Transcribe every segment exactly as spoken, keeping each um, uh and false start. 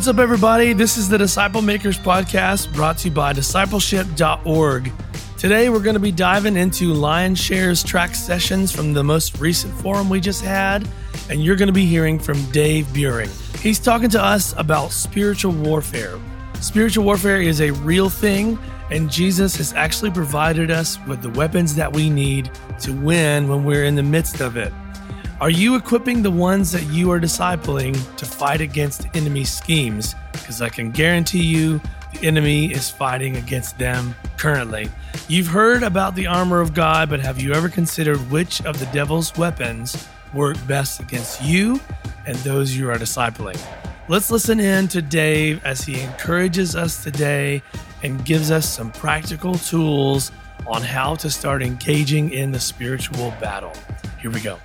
What's up, everybody? This is the Disciple Makers Podcast brought to you by discipleship dot org. Today, we're going to be diving into Lionshare's track sessions from the most recent forum we just had, and you're going to be hearing from Dave Buehring. He's talking to us about spiritual warfare. Spiritual warfare is a real thing, and Jesus has actually provided us with the weapons that we need to win when we're in the midst of it. Are you equipping the ones that you are discipling to fight against enemy schemes? Because I can guarantee you the enemy is fighting against them currently. You've heard about the armor of God, but have you ever considered which of the devil's weapons work best against you and those you are discipling? Let's listen in to Dave as he encourages us today and gives us some practical tools on how to start engaging in the spiritual battle. Here we go.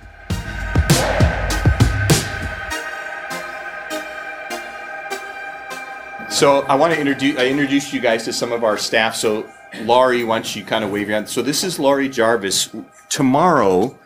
So I want to introduce I introduced you guys to some of our staff. So Laurie, why don't you kind of wave your hand? So this is Laurie Jarvis. Tomorrow,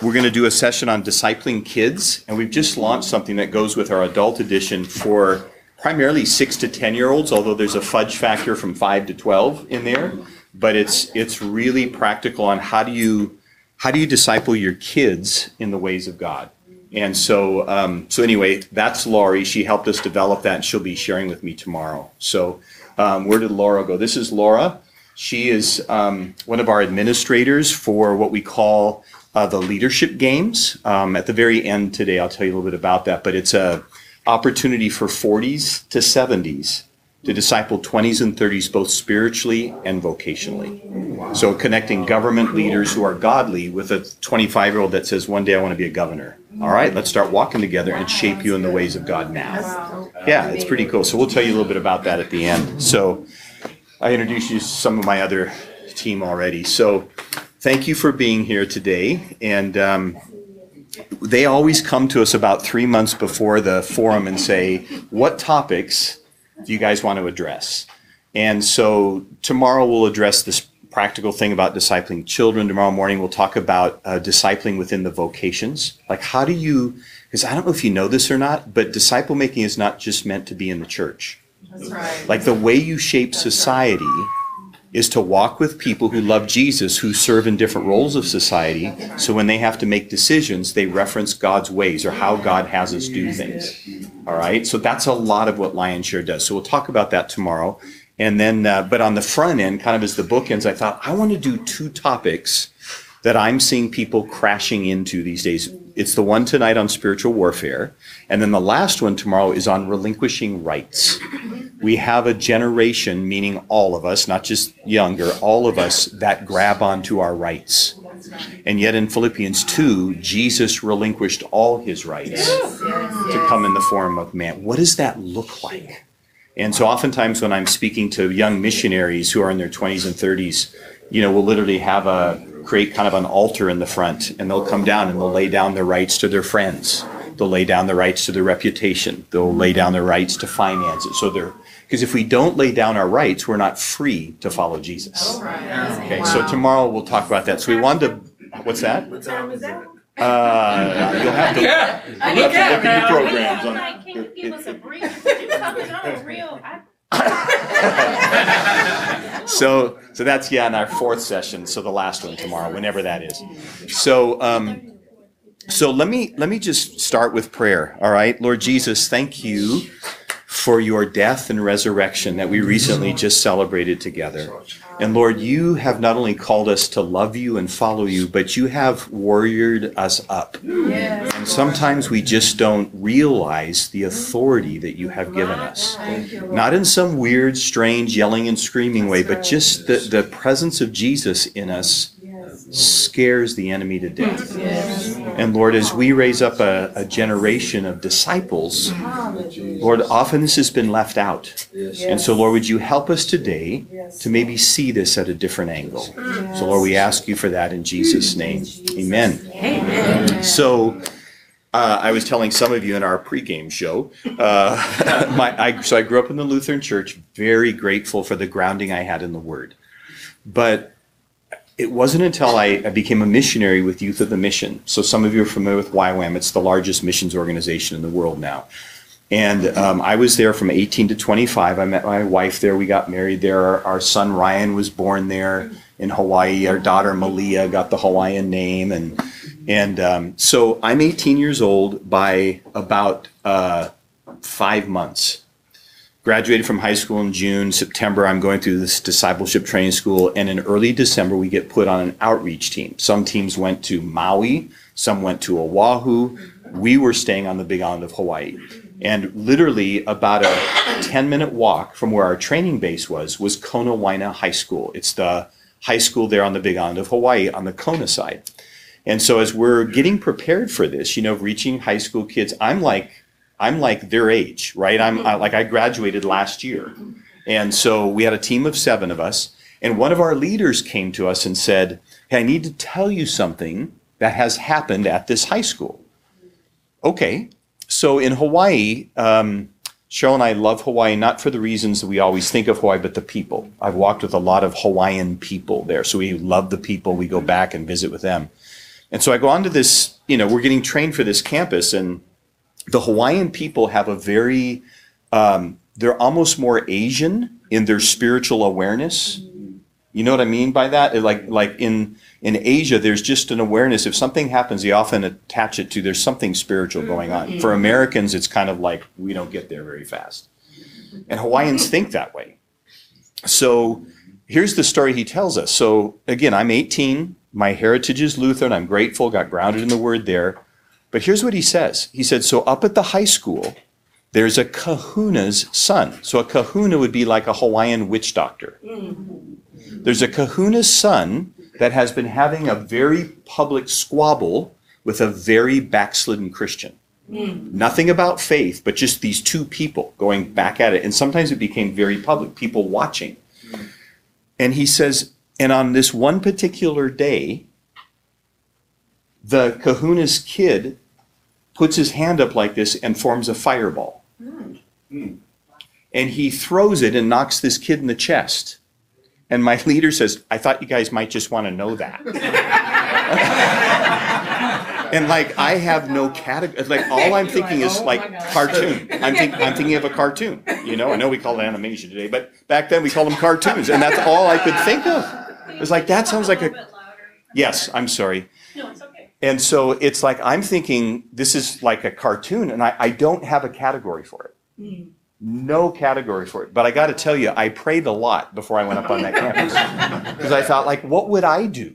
we're going to do a session on discipling kids, and we've just launched something that goes with our adult edition for primarily six to ten-year-olds, although there's a fudge factor from five to twelve in there. But it's it's really practical on how do you how do you disciple your kids in the ways of God. And so, um, so anyway, that's Laurie. She helped us develop that, and she'll be sharing with me tomorrow. So, um, where did Laura go? This is Laura. She is um, one of our administrators for what we call uh, the leadership games. Um, at the very end today, I'll tell you a little bit about that. But it's a opportunity for forties to seventies to disciple twenties and thirties, both spiritually and vocationally. Wow. So, connecting government leaders who are godly with a twenty-five-year-old that says, "One day I want to be a governor." All right, let's start walking together and shape you in the ways of God now. Yeah, it's pretty cool. So we'll tell you a little bit about that at the end. So I introduced you to some of my other team already. So thank you for being here today. And um, they always come to us about three months before the forum and say, what topics do you guys want to address? And so tomorrow we'll address this practical thing about discipling children. Tomorrow morning we'll talk about uh, discipling within the vocations. Like, how do you, because I don't know if you know this or not, but disciple making is not just meant to be in the church. That's right. Like, the way you shape That's society right. is to walk with people who love Jesus, who serve in different roles of society. Right. So when they have to make decisions, they reference God's ways or how God has us do things. All right. So that's a lot of what Lionshare does. So we'll talk about that tomorrow. And then, uh, but on the front end, kind of as the bookends, I thought, I want to do two topics that I'm seeing people crashing into these days. It's the one tonight on spiritual warfare. And then the last one tomorrow is on relinquishing rights. We have a generation, meaning all of us, not just younger, all of us that grab onto our rights. And yet in Philippians two, Jesus relinquished all his rights yes. to come in the form of man. What does that look like? And so oftentimes when I'm speaking to young missionaries who are in their twenties and thirties, you know, we'll literally have a, create kind of an altar in the front, and they'll come down and they'll lay down their rights to their friends. They'll lay down their rights to their reputation. They'll lay down their rights to finances. So they're, because if we don't lay down our rights, we're not free to follow Jesus. Okay, so tomorrow we'll talk about that. So we wanted to, what's that? What time is that? Uh, you'll have to, yeah. you'll have to look at your programs. I'm like, can you give us a brief? I'm real. so, so that's, yeah, in our fourth session. So the last one tomorrow, whenever that is. So, um, so let me, let me just start with prayer. All right. Lord Jesus, thank you for your death and resurrection that we recently just celebrated together. And Lord, you have not only called us to love you and follow you, but you have warriored us up. Yes. And sometimes we just don't realize the authority that you have given us. Not in some weird, strange, yelling and screaming way, but just the, the presence of Jesus in us scares the enemy to death. Yes. And Lord, as we raise up a, a generation of disciples, Lord, often this has been left out. Yes. And so, Lord, would you help us today to maybe see this at a different angle? Yes. So, Lord, we ask you for that in Jesus' name. Amen. Amen. So, uh, I was telling some of you in our pregame show, uh, my, I, so I grew up in the Lutheran Church, very grateful for the grounding I had in the Word. But it wasn't until I, I became a missionary with Youth of the Mission. So some of you are familiar with Y WAM. It's the largest missions organization in the world now. And um, I was there from eighteen to twenty-five. I met my wife there. We got married there. Our, our son Ryan was born there in Hawaii. Our daughter Malia got the Hawaiian name. And and um, so I'm eighteen years old by about uh, five months. Graduated from high school in June. September, I'm going through this discipleship training school. And in early December, we get put on an outreach team. Some teams went to Maui. Some went to Oahu. We were staying on the Big Island of Hawaii. And literally about a ten minute walk from where our training base was, was Kona Waena High School. It's the high school there on the Big Island of Hawaii on the Kona side. And so as we're getting prepared for this, you know, reaching high school kids, I'm like, I'm like their age, right? I'm I, like, I graduated last year. And so we had a team of seven of us, and one of our leaders came to us and said, "Hey, I need to tell you something that has happened at this high school." Okay. So in Hawaii, um, Cheryl and I love Hawaii, not for the reasons that we always think of Hawaii, but the people. I've walked with a lot of Hawaiian people there. So we love the people. We go back and visit with them. And so I go on to this, you know, we're getting trained for this campus, and the Hawaiian people have a very, um, they're almost more Asian in their spiritual awareness. You know what I mean by that? Like, like in... in Asia, there's just an awareness. If something happens, they often attach it to there's something spiritual going on. For Americans, it's kind of like we don't get there very fast. And Hawaiians think that way. So here's the story he tells us. So again, I'm eighteen. My heritage is Lutheran. I'm grateful. Got grounded in the word there. But here's what he says. He said, so up at the high school, there's a kahuna's son. So a kahuna would be like a Hawaiian witch doctor. There's a kahuna's son that has been having a very public squabble with a very backslidden Christian. Mm. Nothing about faith, but just these two people going back at it. And sometimes it became very public, people watching. Mm. And he says, and on this one particular day, the kahuna's kid puts his hand up like this and forms a fireball. Mm. Mm. And he throws it and knocks this kid in the chest. And my leader says, "I thought you guys might just want to know that." And like, I have no category. Like, all I'm thinking is like cartoon. I'm, think I'm thinking of a cartoon. You know, I know we call it animation today, but back then we called them cartoons, and that's all I could think of. It was like, that sounds like a. Yes, I'm sorry. No, it's okay. And so it's like I'm thinking this is like a cartoon, and I, I don't have a category for it. Mm. No category for it. But I got to tell you, I prayed a lot before I went up on that campus, because I thought, like, what would I do?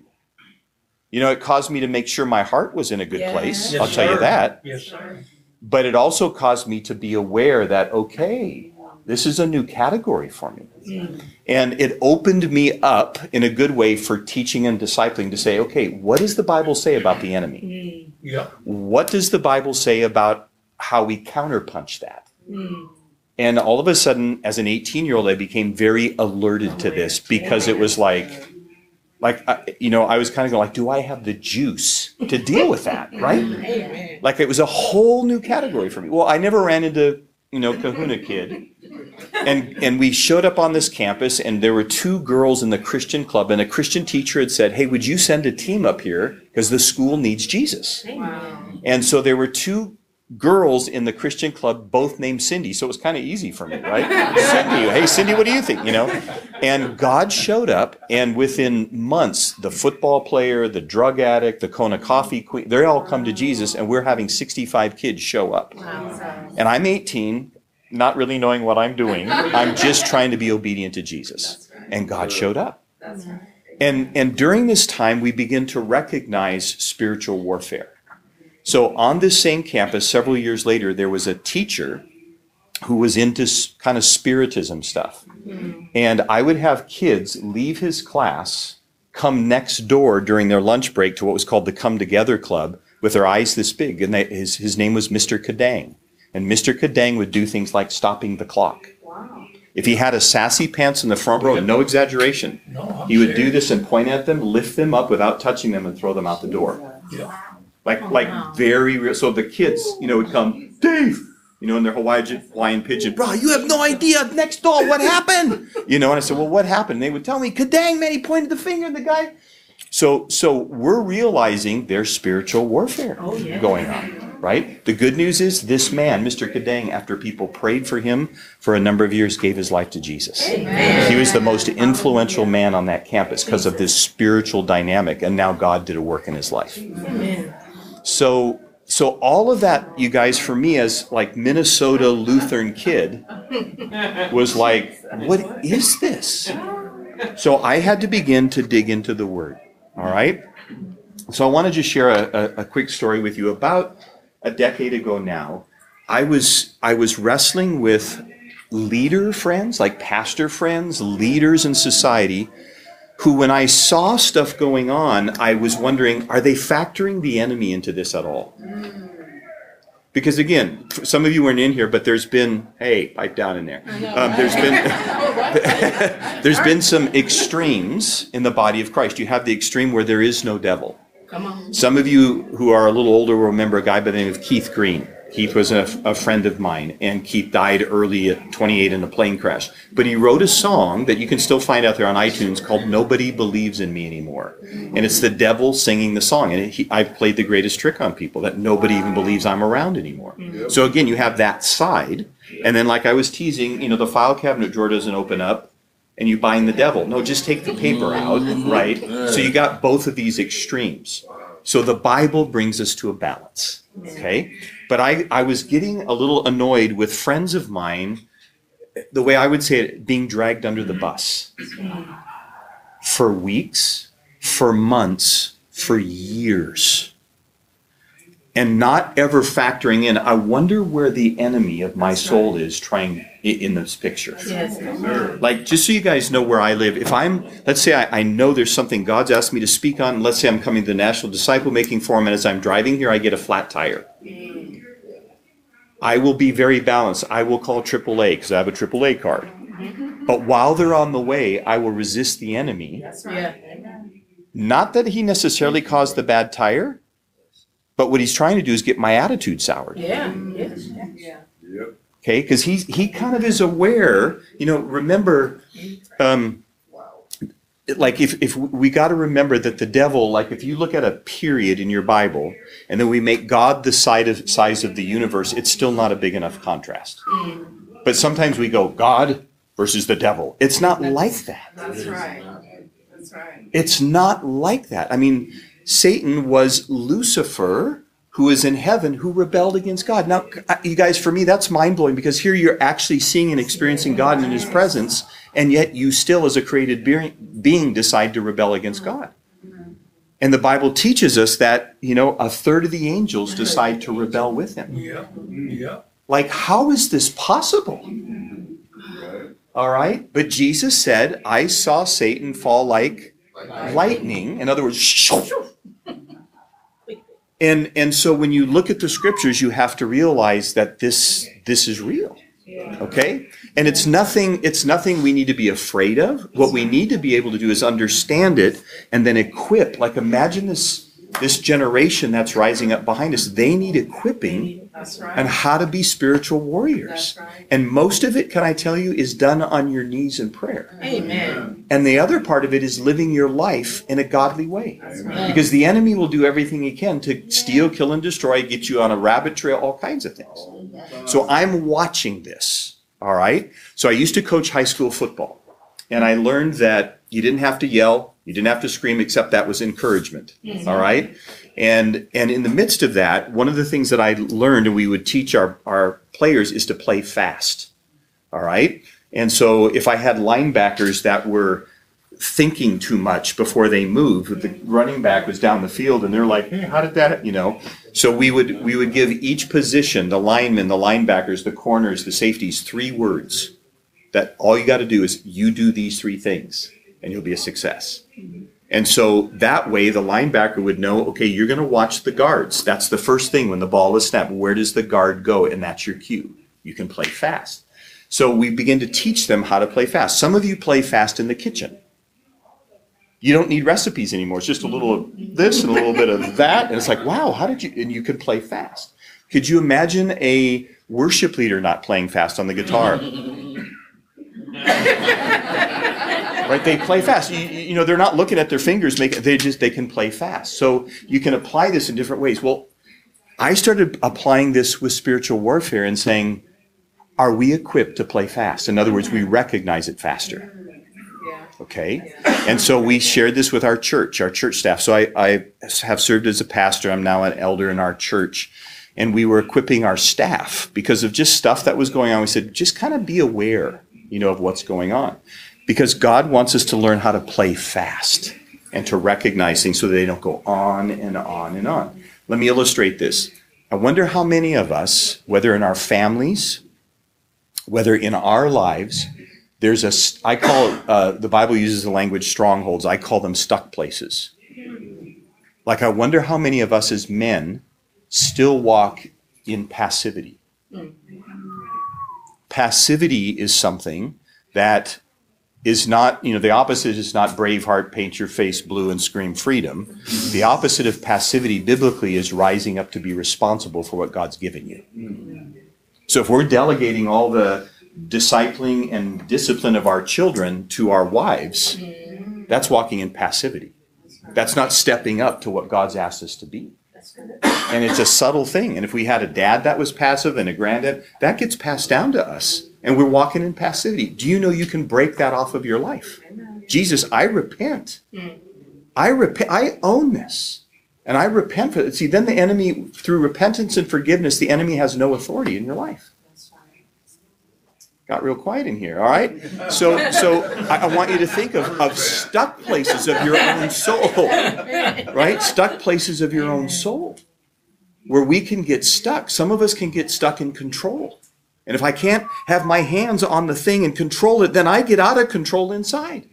You know, it caused me to make sure my heart was in a good yes. place. Yes, I'll sir. tell you that. Yes, sir. But it also caused me to be aware that, okay, this is a new category for me. Mm. And it opened me up in a good way for teaching and discipling to say, okay, what does the Bible say about the enemy? Mm. Yeah. What does the Bible say about how we counterpunch that? Mm. And all of a sudden, as an eighteen-year-old, I became very alerted to this, because it was like, like I, you know, I was kind of going like, do I have the juice to deal with that, right? Like, it was a whole new category for me. Well, I never ran into, you know, Kahuna Kid. And, and we showed up on this campus, and there were two girls in the Christian club, and a Christian teacher had said, "Hey, would you send a team up here? Because the school needs Jesus." Wow. And so there were two girls in the Christian club, both named Cindy. So it was kind of easy for me, right? Cindy, hey, Cindy, what do you think? You know, and God showed up, and within months, the football player, the drug addict, the Kona coffee queen, they all come to Jesus, and we're having sixty-five kids show up. Wow. And I'm eighteen, not really knowing what I'm doing. I'm just trying to be obedient to Jesus. Right. And God showed up. That's right. And, and during this time, we begin to recognize spiritual warfare. So on this same campus, several years later, there was a teacher who was into kind of spiritism stuff. Mm-hmm. And I would have kids leave his class, come next door during their lunch break to what was called the Come Together Club, with their eyes this big. And they, his, his name was Mister Kadang. And Mister Kadang would do things like stopping the clock. Wow. If he had a sassy pants in the front row, no exaggeration, no, he would serious. do this and point at them, lift them up without touching them, and throw them out the door. Yeah. Like, oh, like wow. very real. So the kids, you know, would come, "Dave," you know, in their Hawaiian, Hawaiian pigeon, "Bro, you have no idea next door what happened." You know, and I said, "Well, what happened?" And they would tell me, "Kadang, man, he pointed the finger at the guy." So, so we're realizing there's spiritual warfare oh, yeah. going on. right? The good news is this man, Mister Kadang, after people prayed for him for a number of years, gave his life to Jesus. Amen. He was the most influential man on that campus because of this spiritual dynamic, and now God did a work in his life. Amen. So, so all of that, you guys, for me as like Minnesota Lutheran kid, was like, what is this? So I had to begin to dig into the Word, all right? So I want to just share a, a, a quick story with you. About a decade ago now, I was I was wrestling with leader friends, like pastor friends, leaders in society, who when I saw stuff going on, I was wondering, are they factoring the enemy into this at all? Because again, some of you weren't in here, but there's been, hey, pipe down in there. Um, there's been there's been some extremes in the body of Christ. You have the extreme where there is no devil. Come on. Some of you who are a little older will remember a guy by the name of Keith Green. Keith was a, a friend of mine, and Keith died early at twenty-eight in a plane crash. But he wrote a song that you can still find out there on iTunes called Nobody Believes in Me Anymore. And it's the devil singing the song. And it, he, I've played the greatest trick on people, that nobody even believes I'm around anymore. So again, you have that side. And then like I was teasing, you know, the file cabinet drawer doesn't open up, and you bind the devil. No, just take the paper out, right? So you got both of these extremes. So the Bible brings us to a balance, okay? But I, I was getting a little annoyed with friends of mine, the way I would say it, being dragged under the bus. For weeks, for months, for years. And not ever factoring in, I wonder where the enemy of my soul is trying in this picture. Yes. Like, just so you guys know where I live, if I'm, let's say I, I know there's something God's asked me to speak on, let's say I'm coming to the National Disciple Making Forum, and as I'm driving here, I get a flat tire. I will be very balanced. I will call triple A because I have a triple A card. But while they're on the way, I will resist the enemy. That's right. Not that he necessarily caused the bad tire, but what he's trying to do is get my attitude soured. Yeah. Yes. Yeah. Yep. Okay, because he he kind of is aware, you know. Remember, um, like if if we got to remember that the devil, like if you look at a period in your Bible, and then we make God the side of size of the universe, it's still not a big enough contrast. But sometimes we go God versus the devil. It's not that's, like that. That's right. That's right. It's not like that. I mean, Satan was Lucifer, who is in heaven, who rebelled against God. Now, you guys, for me, that's mind-blowing, because here you're actually seeing and experiencing God in his presence, and yet you still, as a created being, decide to rebel against God. And the Bible teaches us that, you know, a third of the angels decide to rebel with him. Yeah. Yeah. Like, how is this possible? All right? But Jesus said, I saw Satan fall like lightning. In other words, shoo. And and so when you look at the scriptures, you have to realize that this this is real, okay? And it's nothing it's nothing we need to be afraid of. What we need to be able to do is understand it and then equip. Like imagine this this generation that's rising up behind us. They need equipping on how to be spiritual warriors. And most of it, can I tell you, is done on your knees in prayer. Amen. And the other part of it is living your life in a godly way. Amen. Because the enemy will do everything he can to steal, kill, and destroy, get you on a rabbit trail, all kinds of things. So I'm watching this, all right? So I used to coach high school football. And I learned that you didn't have to yell, you didn't have to scream, except that was encouragement, all right? And and in the midst of that, one of the things that I learned and we would teach our, our players is to play fast, all right? And so if I had linebackers that were thinking too much before they moved, the running back was down the field and they're like, hey, how did that, you know? So we would, we would give each position, the linemen, the linebackers, the corners, the safeties, three words that all you got to do is you do these three things and you'll be a success. And so that way the linebacker would know, okay, you're going to watch the guards. That's the first thing when the ball is snapped. Where does the guard go? And that's your cue. You can play fast. So we begin to teach them how to play fast. Some of you play fast in the kitchen. You don't need recipes anymore. It's just a little of this and a little bit of that. And it's like, wow, how did you, and you can play fast. Could you imagine a worship leader not playing fast on the guitar? Right, they play fast. You, you know, they're not looking at their fingers. They, they just they can play fast. So you can apply this in different ways. Well, I started applying this with spiritual warfare and saying, are we equipped to play fast? In other words, we recognize it faster. Okay. And so we shared this with our church, our church staff. So I, I have served as a pastor. I'm now an elder in our church. And we were equipping our staff because of just stuff that was going on. We said, just kind of be aware, you know, of what's going on, because God wants us to learn how to play fast and to recognize things so they don't go on and on and on. Let me illustrate this. I wonder how many of us, whether in our families, whether in our lives, there's a, I call, uh, the Bible uses the language strongholds. I call them stuck places. Like, I wonder how many of us as men still walk in passivity. Passivity is something that is not, you know, the opposite is not Braveheart, paint your face blue and scream freedom. The opposite of passivity biblically is rising up to be responsible for what God's given you. So if we're delegating all the discipling and discipline of our children to our wives, that's walking in passivity. That's not stepping up to what God's asked us to be. And it's a subtle thing. And if we had a dad that was passive and a granddad, that gets passed down to us. And we're walking in passivity. Do you know you can break that off of your life? Jesus, I repent. I repent. I own this. And I repent for it. See, then the enemy, through repentance and forgiveness, the enemy has no authority in your life. Got real quiet in here, all right? So, so I, I want you to think of, of stuck places of your own soul, right? Stuck places of your own soul where we can get stuck. Some of us can get stuck in control. And if I can't have my hands on the thing and control it, then I get out of control inside.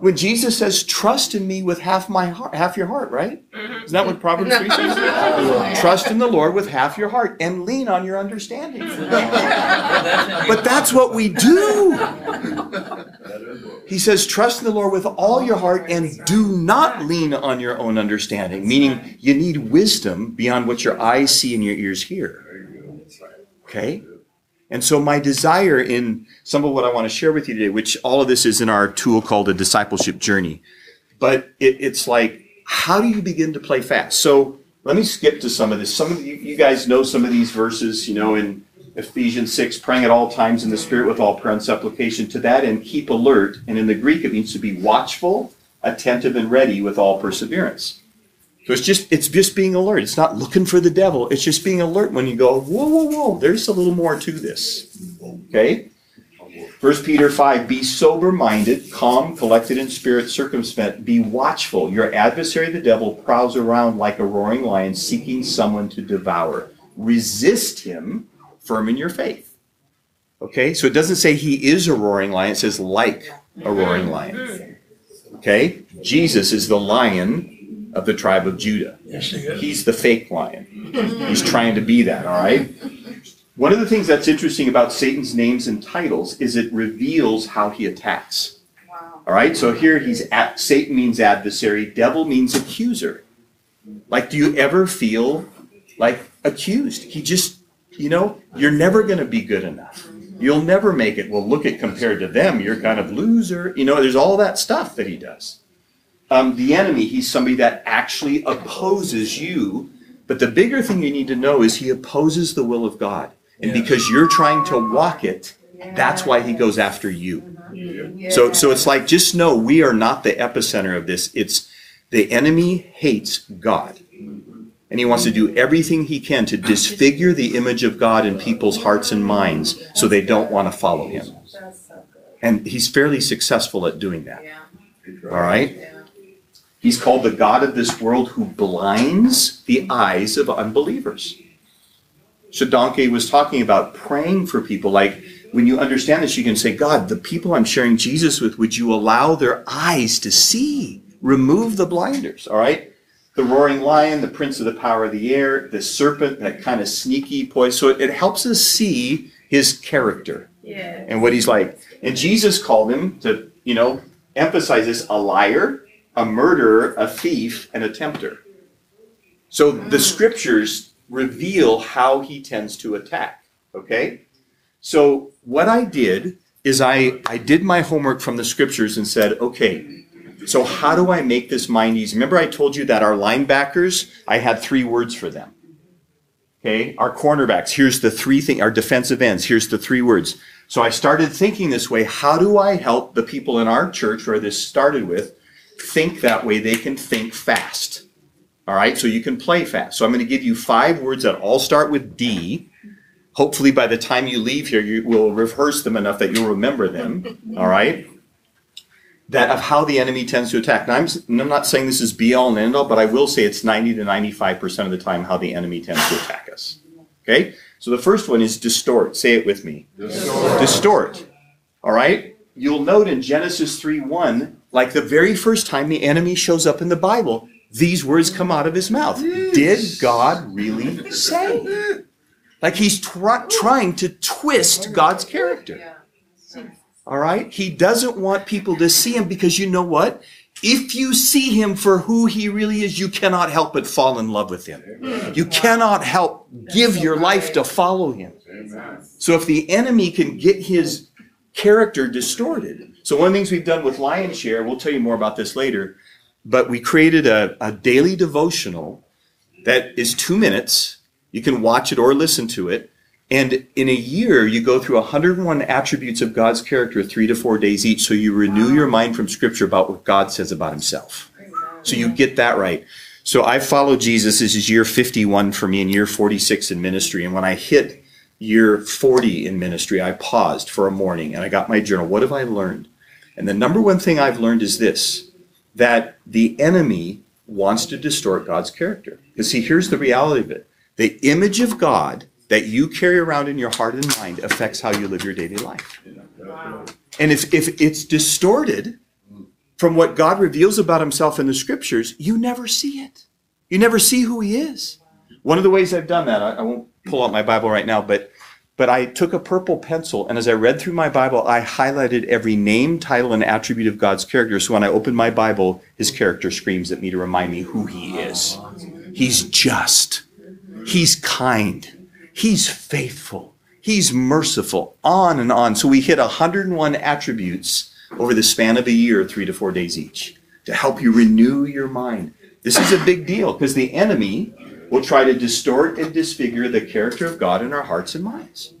When Jesus says, trust in me with half my heart, half your heart, right? Isn't that what Proverbs three says? No. Trust in the Lord with half your heart and lean on your understanding. But that's what we do. He says, trust in the Lord with all your heart and do not lean on your own understanding, meaning you need wisdom beyond what your eyes see and your ears hear. Okay? And so my desire in some of what I want to share with you today, which all of this is in our tool called a discipleship journey, but it, it's like, how do you begin to play fast? So let me skip to some of this. Some of you, you guys know some of these verses, you know, in Ephesians six, praying at all times in the Spirit with all prayer and supplication. To that end, keep alert. And in the Greek, it means to be watchful, attentive, and ready with all perseverance. So it's just, it's just being alert. It's not looking for the devil. It's just being alert when you go, whoa, whoa, whoa, there's a little more to this. Okay? First Peter five, be sober-minded, calm, collected in spirit, circumspect. Be watchful. Your adversary, the devil, prowls around like a roaring lion, seeking someone to devour. Resist him, firm in your faith. Okay? So it doesn't say he is a roaring lion. It says like a roaring lion. Okay? Jesus is the lion of the tribe of Judah. Yes, he is. He's the fake lion. He's trying to be that, all right? One of the things that's interesting about Satan's names and titles is it reveals how he attacks. Wow. All right? So here he's at, Satan means adversary, devil means accuser. Like, do you ever feel like accused? He just, you know, you're never going to be good enough. You'll never make it. Well, look at compared to them, you're kind of loser. You know, there's all that stuff that he does. Um, the enemy, he's somebody that actually opposes you. But the bigger thing you need to know is he opposes the will of God. And yeah. Because you're trying to walk it, that's why he goes after you. Yeah. So, so it's like, just know we are not the epicenter of this. It's the enemy hates God. And he wants to do everything he can to disfigure the image of God in people's hearts and minds so they don't want to follow him. And he's fairly successful at doing that. All right? He's called the God of this world who blinds the eyes of unbelievers. Shadonke was talking about praying for people. Like, when you understand this, you can say, God, the people I'm sharing Jesus with, would you allow their eyes to see? Remove the blinders, all right? The roaring lion, the prince of the power of the air, the serpent, that kind of sneaky poise. So it, it helps us see his character, yeah, and what he's like. And Jesus called him, to, you know, emphasize this, a liar, a murderer, a thief, and a tempter. So the scriptures reveal how he tends to attack, okay? So what I did is I, I did my homework from the scriptures and said, okay, so how do I make this mind easy? Remember I told you that our linebackers, I had three words for them. Okay, our cornerbacks, here's the three things, our defensive ends, here's the three words. So I started thinking this way, how do I help the people in our church where this started with think that way? They can think fast. All right, so you can play fast. So I'm going to give you five words that all start with D. Hopefully by the time you leave here, you will rehearse them enough that you'll remember them, all right? That of how the enemy tends to attack. Now, I'm, I'm not saying this is be all and end all, but I will say it's ninety to ninety-five percent of the time how the enemy tends to attack us, okay? So the first one is distort. Say it with me. Distort. Distort, all right? You'll note in Genesis three one, like the very first time the enemy shows up in the Bible, these words come out of his mouth. Yes. Did God really say? Like he's tr- trying to twist God's character. All right? He doesn't want people to see him because you know what? If you see him for who he really is, you cannot help but fall in love with him. You cannot help give your life to follow him. So if the enemy can get his character distorted. So one of the things we've done with Lionshare, we'll tell you more about this later, but we created a, a daily devotional that is two minutes. You can watch it or listen to it. And in a year, you go through one hundred one attributes of God's character, three to four days each. So you renew your mind from Scripture about what God says about himself. So you get that right. So I followed Jesus. This is year fifty-one for me and year forty-six in ministry. And when I hit year forty in ministry, I paused for a morning and I got my journal. What have I learned? And the number one thing I've learned is this. That the enemy wants to distort God's character. Because see, here's the reality of it. The image of God that you carry around in your heart and mind affects how you live your daily life. Wow. And if, if it's distorted from what God reveals about himself in the scriptures, you never see it. You never see who he is. One of the ways I've done that, I, I won't pull out my Bible right now, but But I took a purple pencil, and as I read through my Bible, I highlighted every name, title, and attribute of God's character. So when I opened my Bible, his character screams at me to remind me who he is. He's just. He's kind. He's faithful. He's merciful. On and on. So we hit one hundred one attributes over the span of a year, three to four days each, to help you renew your mind. This is a big deal because the enemy will try to distort and disfigure the character of God in our hearts and minds.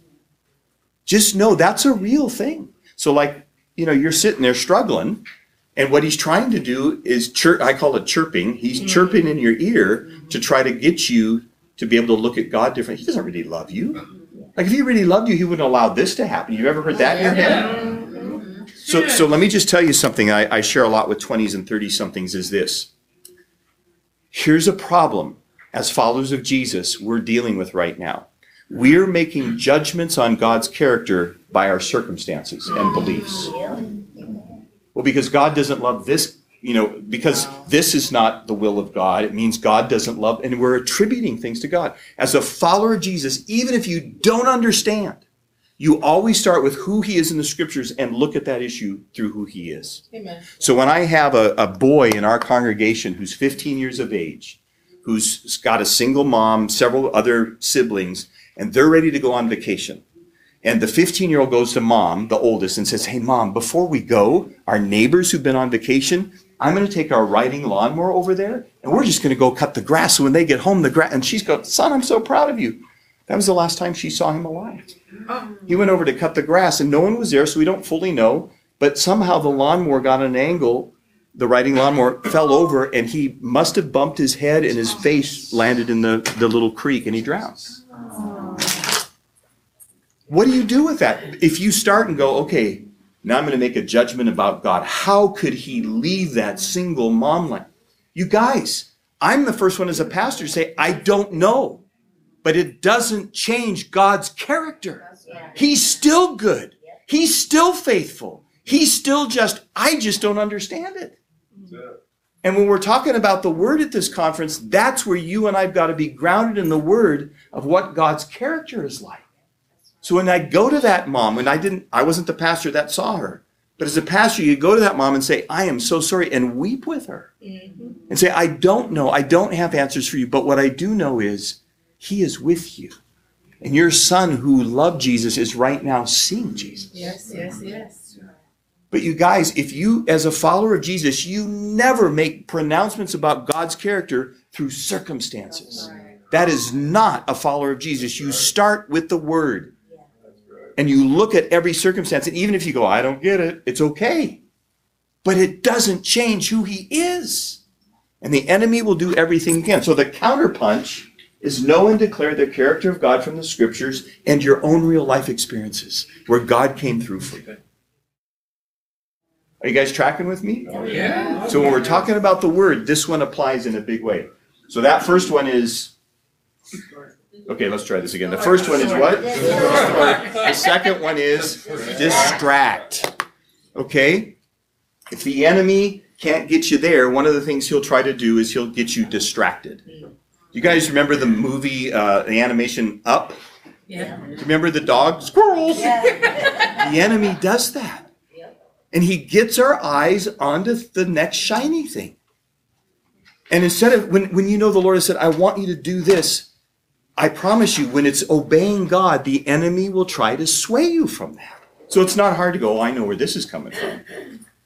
Just know that's a real thing. So like, you know, you're sitting there struggling, and what he's trying to do is, chir- I call it chirping, he's mm-hmm. chirping in your ear mm-hmm. to try to get you to be able to look at God differently. He doesn't really love you. Like if he really loved you, he wouldn't allow this to happen. You've ever heard that in your head? So, so let me just tell you something I, I share a lot with twenties and thirty-somethings is this. Here's a problem. As followers of Jesus, we're dealing with right now. We're making judgments on God's character by our circumstances and beliefs. Well, because God doesn't love this, you know, because this is not the will of God. It means God doesn't love, and we're attributing things to God. As a follower of Jesus, even if you don't understand, you always start with who he is in the scriptures and look at that issue through who he is. Amen. So when I have a, a boy in our congregation who's fifteen years of age, who's got a single mom, several other siblings, and they're ready to go on vacation. And the fifteen-year-old goes to mom, the oldest, and says, hey, mom, before we go, our neighbors who've been on vacation, I'm going to take our riding lawnmower over there, and we're just going to go cut the grass. So when they get home, the grass, and she's going, son, I'm so proud of you. That was the last time she saw him alive. Oh. He went over to cut the grass, and no one was there, so we don't fully know, but somehow the lawnmower got an angle. The riding lawnmower fell over, and he must have bumped his head, and his face landed in the, the little creek, and he drowned. What do you do with that? If you start and go, okay, now I'm going to make a judgment about God. How could he leave that single mom line? You guys, I'm the first one as a pastor to say, I don't know. But it doesn't change God's character. He's still good. He's still faithful. He's still just, I just don't understand it. And when we're talking about the Word at this conference, that's where you and I've got to be grounded in the Word of what God's character is like. So when I go to that mom, and I didn't, I wasn't the pastor that saw her, but as a pastor, you go to that mom and say, I am so sorry, and weep with her. Mm-hmm. And say, I don't know, I don't have answers for you, but what I do know is, he is with you. And your son who loved Jesus is right now seeing Jesus. Yes, yes, yes. But you guys, if you, as a follower of Jesus, you never make pronouncements about God's character through circumstances. Right. That is not a follower of Jesus. You start with the Word. And you look at every circumstance. And even if you go, I don't get it, it's okay. But it doesn't change who He is. And the enemy will do everything he can. So the counterpunch is know and declare the character of God from the Scriptures and your own real life experiences where God came through for you. Are you guys tracking with me? Oh, yeah. So when we're talking about the Word, this one applies in a big way. So that first one is... Okay, let's try this again. The first one is what? The second one is distract. Okay? If the enemy can't get you there, one of the things he'll try to do is he'll get you distracted. You guys remember the movie, uh, the animation Up? Yeah. Remember the dog? Squirrels! Yeah. The enemy does that. And he gets our eyes onto the next shiny thing. And instead of, when, when you know the Lord has said, I want you to do this, I promise you, when it's obeying God, the enemy will try to sway you from that. So it's not hard to go, oh, I know where this is coming from.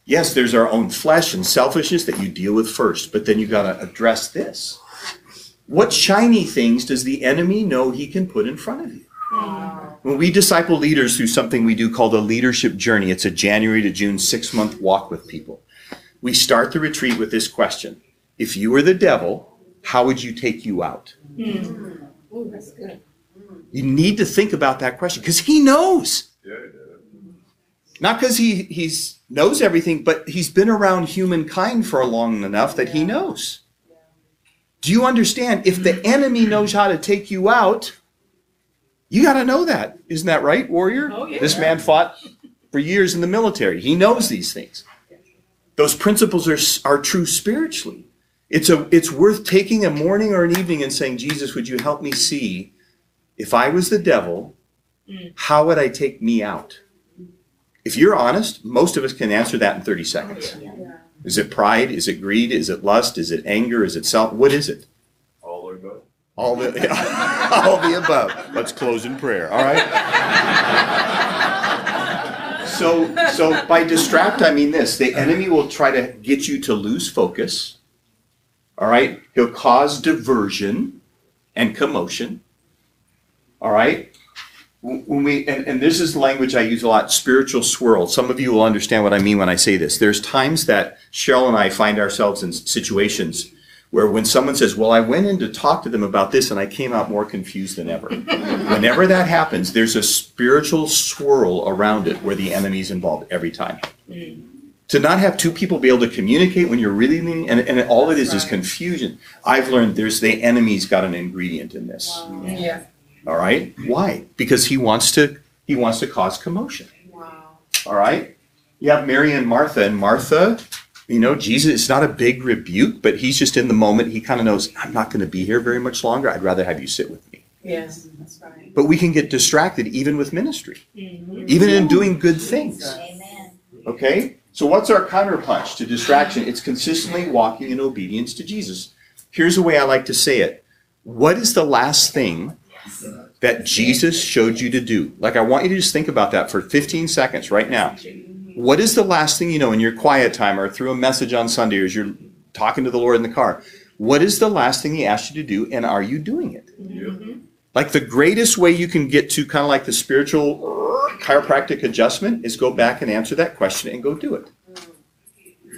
Yes, there's our own flesh and selfishness that you deal with first, but then you've got to address this. What shiny things does the enemy know he can put in front of you? When we disciple leaders through something we do called a leadership journey, it's a January to June six-month walk with people. We start the retreat with this question. If you were the devil, how would you take you out? Mm. Ooh, that's good. You need to think about that question because he knows. Yeah, yeah. Not because he he's, knows everything, but he's been around humankind for long enough that yeah. he knows. Yeah. Do you understand? If the enemy knows how to take you out, you got to know that. Isn't that right, warrior? Oh, yeah. This man fought for years in the military. He knows these things. Those principles are, are true spiritually. It's, a, it's worth taking a morning or an evening and saying, Jesus, would you help me see if I was the devil, how would I take me out? If you're honest, most of us can answer that in thirty seconds. Is it pride? Is it greed? Is it lust? Is it anger? Is it self? What is it? All or both. All the, yeah, all the above. Let's close in prayer, all right? So, so by distract, I mean this. The enemy will try to get you to lose focus, all right? He'll cause diversion and commotion, all right? When we, and, and this is language I use a lot, spiritual swirl. Some of you will understand what I mean when I say this. There's times that Cheryl and I find ourselves in situations where when someone says, well, I went in to talk to them about this and I came out more confused than ever. Whenever that happens, there's a spiritual swirl around it where the enemy's involved every time. Mm. To not have two people be able to communicate when you're really leaning, and, and all it is right. is confusion. I've learned there's the enemy's got an ingredient in this. Wow. Yeah. yeah. All right? Why? Because he wants to, he wants to cause commotion. Wow. All right? You have Mary and Martha, and Martha... You know, Jesus, it's not a big rebuke, but he's just in the moment. He kind of knows, I'm not going to be here very much longer. I'd rather have you sit with me. Yes, that's right. But we can get distracted even with ministry, mm-hmm. even in doing good things. Amen. Okay? So what's our counterpunch to distraction? It's consistently walking in obedience to Jesus. Here's the way I like to say it. What is the last thing that Jesus showed you to do? Like, I want you to just think about that for fifteen seconds right now. What is the last thing you know in your quiet time or through a message on Sunday or as you're talking to the Lord in the car? What is the last thing he asked you to do, and are you doing it? Mm-hmm. Like, the greatest way you can get to kind of like the spiritual chiropractic adjustment is go back and answer that question and go do it.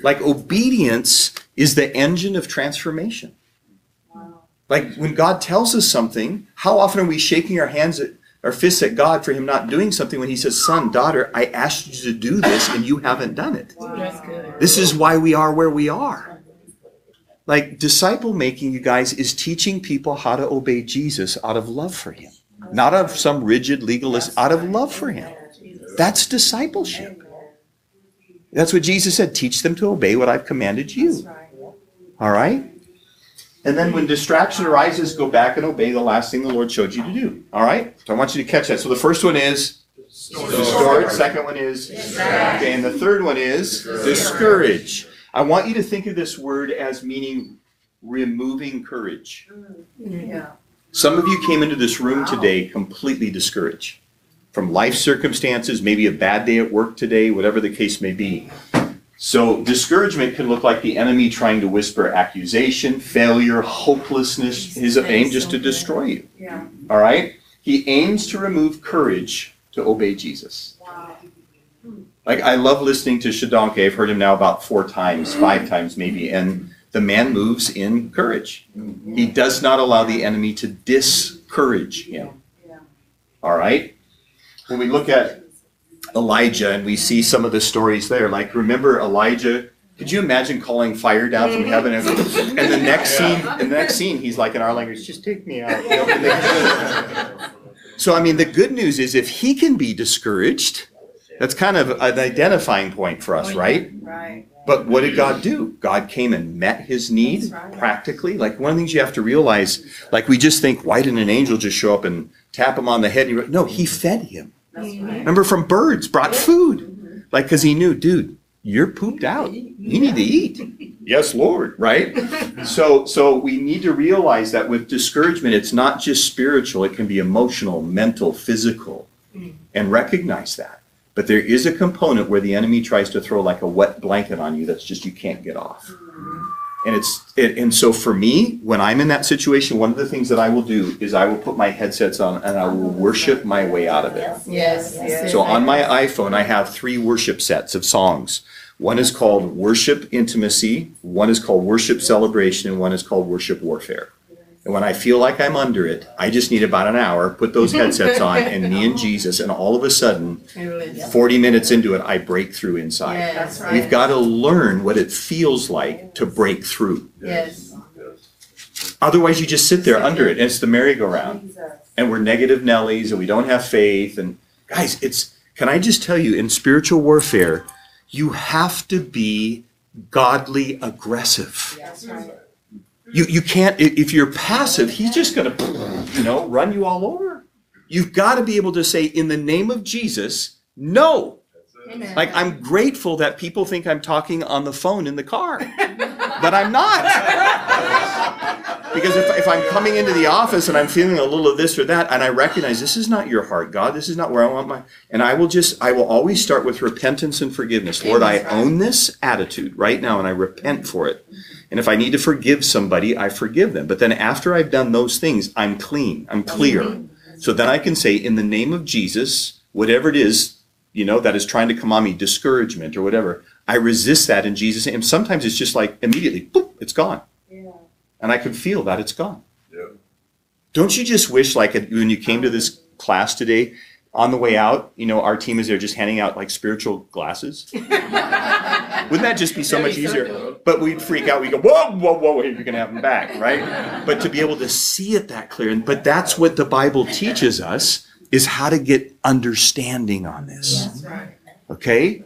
Like, obedience is the engine of transformation. Wow. Like, when God tells us something, how often are we shaking our hands at our fists at God for him not doing something when he says, son, daughter, I asked you to do this and you haven't done it. Wow. That's good. This is why we are where we are. Like, disciple making, you guys, is teaching people how to obey Jesus out of love for him. Not out of some rigid legalist, out of love for him. That's discipleship. That's what Jesus said. Teach them to obey what I've commanded you. All right? And then when distraction arises, go back and obey the last thing the Lord showed you to do. All right? So I want you to catch that. So the first one is distort. distort. Second one is distract. Okay, and the third one is discourage. discourage. I want you to think of this word as meaning removing courage. Yeah. Some of you came into this room today completely discouraged from life circumstances, maybe a bad day at work today, whatever the case may be. So discouragement can look like the enemy trying to whisper accusation, failure, hopelessness. His aim just to destroy you. Yeah. All right? He aims to remove courage to obey Jesus. Wow. Like, I love listening to Shadonke. I've heard him now about four times, five times maybe. And the man moves in courage. He does not allow the enemy to discourage him. All right? When we look at Elijah, and we see some of the stories there. Like, remember Elijah? Could you imagine calling fire down from heaven? And, and the next scene, in the next scene, he's like in our language, just take me out. You know? So, I mean, the good news is if he can be discouraged, that's kind of an identifying point for us, right? Right. But what did God do? God came and met his need practically. Like, one of the things you have to realize, like, we just think, why didn't an angel just show up and tap him on the head? No, he fed him. Right. Remember, from birds, brought food. Mm-hmm. Like, because he knew, dude, you're pooped out. You need to eat. Yes, Lord, right? So, so we need to realize that with discouragement, it's not just spiritual. It can be emotional, mental, physical, and recognize that. But there is a component where the enemy tries to throw like a wet blanket on you that's just you can't get off. Mm-hmm. And it's it, and so for me, when I'm in that situation, one of the things that I will do is I will put my headsets on and I will worship my way out of it. Yes. yes, yes. So on my iPhone, I have three worship sets of songs. One is called Worship Intimacy, one is called Worship Celebration, and one is called Worship Warfare. And when I feel like I'm under it, I just need about an hour, put those headsets on, and me and Jesus, and all of a sudden, forty minutes into it, I break through inside. Yeah, that's right. We've got to learn what it feels like to break through. Yes. Otherwise, you just sit there under it, and it's the merry-go-round. And we're negative Nellies, and we don't have faith. And guys, it's can I just tell you, in spiritual warfare, you have to be godly aggressive. That's right. You, you can't, if you're passive, he's just going to, you know, run you all over. You've got to be able to say, in the name of Jesus, no. Like, I'm grateful that people think I'm talking on the phone in the car, but I'm not. Because if, if I'm coming into the office and I'm feeling a little of this or that, and I recognize this is not your heart, God, this is not where I want my, and I will just, I will always start with repentance and forgiveness. Lord, I own this attitude right now, and I repent for it. And if I need to forgive somebody, I forgive them. But then after I've done those things, I'm clean. I'm clear. So then I can say, in the name of Jesus, whatever it is, you know, that is trying to come on me, discouragement or whatever, I resist that in Jesus' name. Sometimes it's just like immediately, boop, it's gone. Yeah. And I can feel that it's gone. Yeah. Don't you just wish, like when you came to this class today, on the way out, you know, our team is there just handing out like spiritual glasses. Wouldn't that just be so much easier? But we'd freak out. We go, whoa, whoa, whoa, you're going to have them back, right? But to be able to see it that clear. But that's what the Bible teaches us, is how to get understanding on this. Okay?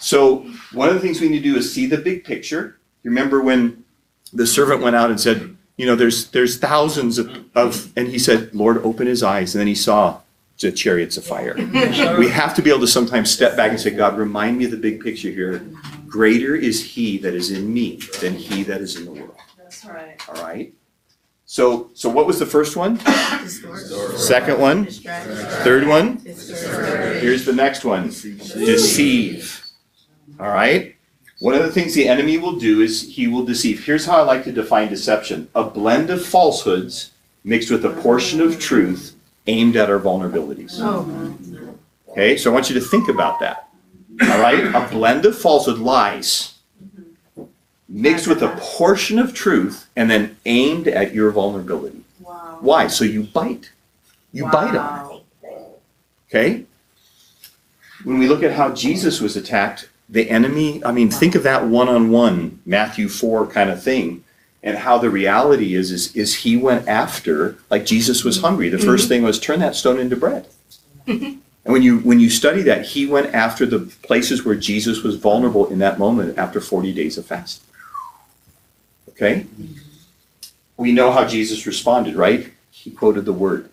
So one of the things we need to do is see the big picture. You remember when the servant went out and said, you know, there's, there's thousands of, of, and he said, Lord, open his eyes. And then he saw to chariots of fire. We have to be able to sometimes step back and say, God, remind me of the big picture here. Greater is he that is in me than he that is in the world. That's right. All right. So, so what was the first one? Second one? Third one? Here's the next one. Deceive. All right. One of the things the enemy will do is he will deceive. Here's how I like to define deception. A blend of falsehoods mixed with a portion of truth aimed at our vulnerabilities. Oh. Okay, so I want you to think about that. All right, a blend of falsehood, lies, mixed with a portion of truth, and then aimed at your vulnerability. Wow. Why? So you bite. You wow. bite on it. Okay? When we look at how Jesus was attacked, the enemy, I mean, think of that one-on-one Matthew four kind of thing. And how the reality is, is, is he went after, like Jesus was hungry. The first thing was, turn that stone into bread. And when you when you study that, he went after the places where Jesus was vulnerable in that moment after forty days of fasting. Okay? We know how Jesus responded, right? He quoted the word.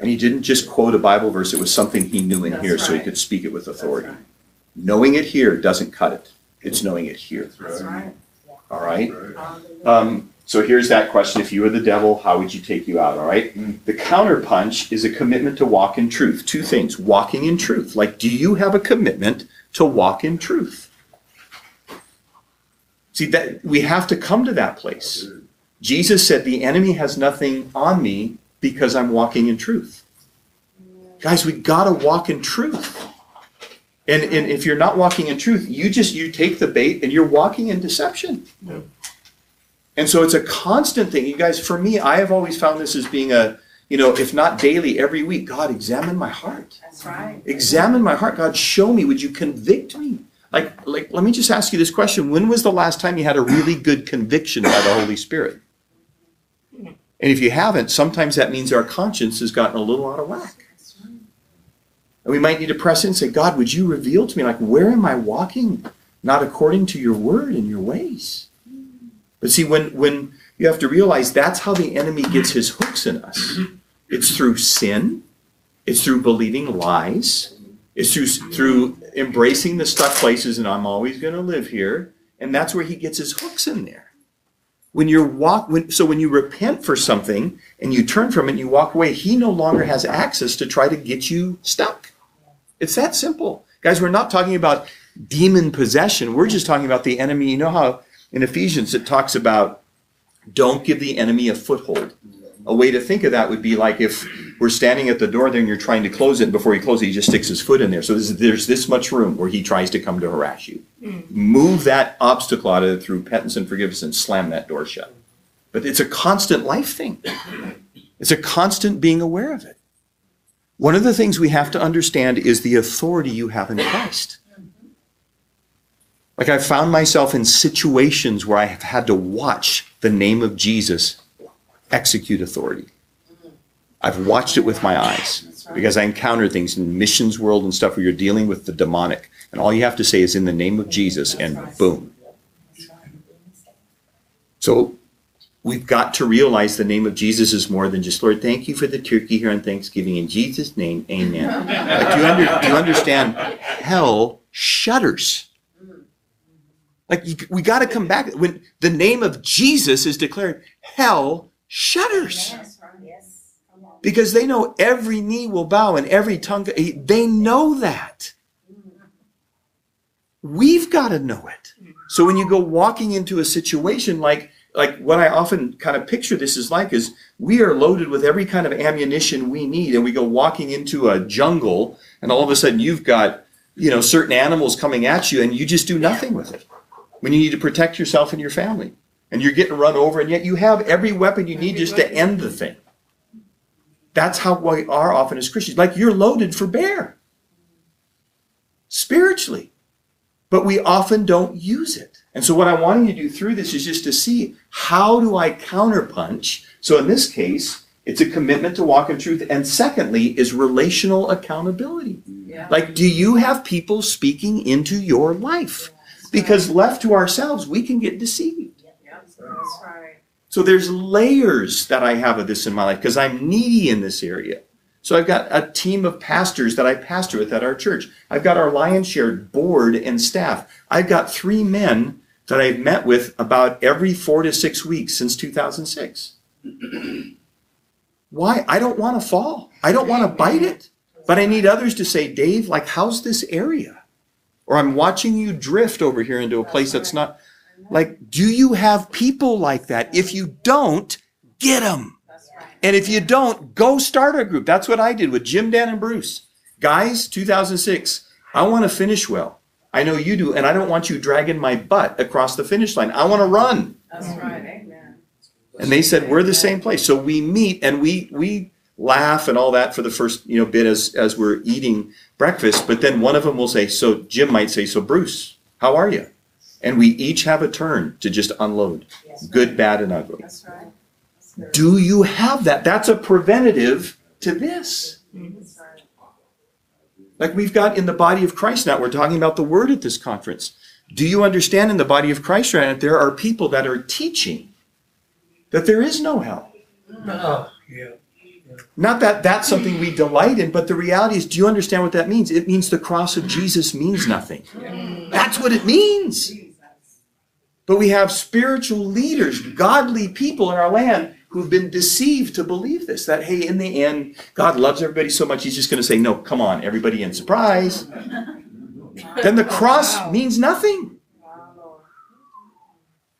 And he didn't just quote a Bible verse. It was something he knew in That's here right. so he could speak it with authority. Right. Knowing it here doesn't cut it. It's knowing it here. That's right. All right? Um, so here's that question. If you were the devil, how would you take you out? All right? The counterpunch is a commitment to walk in truth. Two things. Walking in truth. Like, do you have a commitment to walk in truth? See, that we have to come to that place. Jesus said, the enemy has nothing on me because I'm walking in truth. Guys, we got to walk in truth. And, and if you're not walking in truth, you just, you take the bait and you're walking in deception. Yeah. And so it's a constant thing. You guys, for me, I have always found this as being a, you know, if not daily, every week, God, examine my heart. That's right. Examine my heart. God, show me. Would you convict me? Like, like, let me just ask you this question. When was the last time you had a really good conviction by the Holy Spirit? And if you haven't, sometimes that means our conscience has gotten a little out of whack. And we might need to press in and say, God, would you reveal to me, like, where am I walking not according to your word and your ways? But see, when, when you have to realize that's how the enemy gets his hooks in us. It's through sin. It's through believing lies. It's through, through embracing the stuck places and I'm always going to live here. And that's where he gets his hooks in there. When you're walk, when, so when you repent for something and you turn from it and you walk away, he no longer has access to try to get you stuck. It's that simple. Guys, we're not talking about demon possession. We're just talking about the enemy. You know how in Ephesians it talks about don't give the enemy a foothold. A way to think of that would be like if we're standing at the door there and you're trying to close it. And before you close it, he just sticks his foot in there. So there's, there's this much room where he tries to come to harass you. Mm. Move that obstacle out of it through repentance and forgiveness and slam that door shut. But it's a constant life thing. It's a constant being aware of it. One of the things we have to understand is the authority you have in Christ. Like, I found myself in situations where I have had to watch the name of Jesus execute authority. I've watched it with my eyes because I encountered things in the missions world and stuff where you're dealing with the demonic. And all you have to say is in the name of Jesus and boom. So we've got to realize the name of Jesus is more than just, Lord, thank you for the turkey here on Thanksgiving. In Jesus' name, amen. Like, do, you under, do you understand? Hell shudders. Like, you, we got to come back. When the name of Jesus is declared, hell shudders. Because they know every knee will bow and every tongue. They know that. We've got to know it. So when you go walking into a situation like, Like what I often kind of picture this is like is we are loaded with every kind of ammunition we need and we go walking into a jungle and all of a sudden you've got, you know, certain animals coming at you and you just do nothing with it when you need to protect yourself and your family and you're getting run over and yet you have every weapon you need just to end the thing. That's how we are often as Christians. Like, you're loaded for bear spiritually, but we often don't use it. And so what I want you to do through this is just to see, how do I counterpunch? So in this case, it's a commitment to walk in truth. And secondly, is relational accountability. Yeah. Like, do you have people speaking into your life? Because left to ourselves, we can get deceived. Yeah, that's right. So there's layers that I have of this in my life because I'm needy in this area. So I've got a team of pastors that I pastor with at our church. I've got our Lionshare board and staff. I've got three men that I've met with about every four to six weeks since two thousand six. Why? I don't want to fall. I don't want to bite it. But I need others to say, Dave, like, how's this area? Or I'm watching you drift over here into a place that's not. Like, do you have people like that? If you don't, get them. And if you don't, go start a group. That's what I did with Jim, Dan, and Bruce. Guys, two thousand six, I want to finish well. I know you do, and I don't want you dragging my butt across the finish line. I want to run. That's right, amen. And they said, we're the same place. So we meet, and we we laugh and all that for the first you know bit as, as we're eating breakfast. But then one of them will say, so Jim might say, so Bruce, how are you? And we each have a turn to just unload, good, bad, and ugly. That's right. Do you have that? That's a preventative to this. Like, we've got in the body of Christ now, we're talking about the word at this conference. Do you understand in the body of Christ right now, there are people that are teaching that there is no hell? No. Not that that's something we delight in, but the reality is, do you understand what that means? It means the cross of Jesus means nothing. That's what it means. But we have spiritual leaders, godly people in our land who've been deceived to believe this, that, hey, in the end, God loves everybody so much, he's just going to say, no, come on, everybody in, surprise. Then the cross means nothing.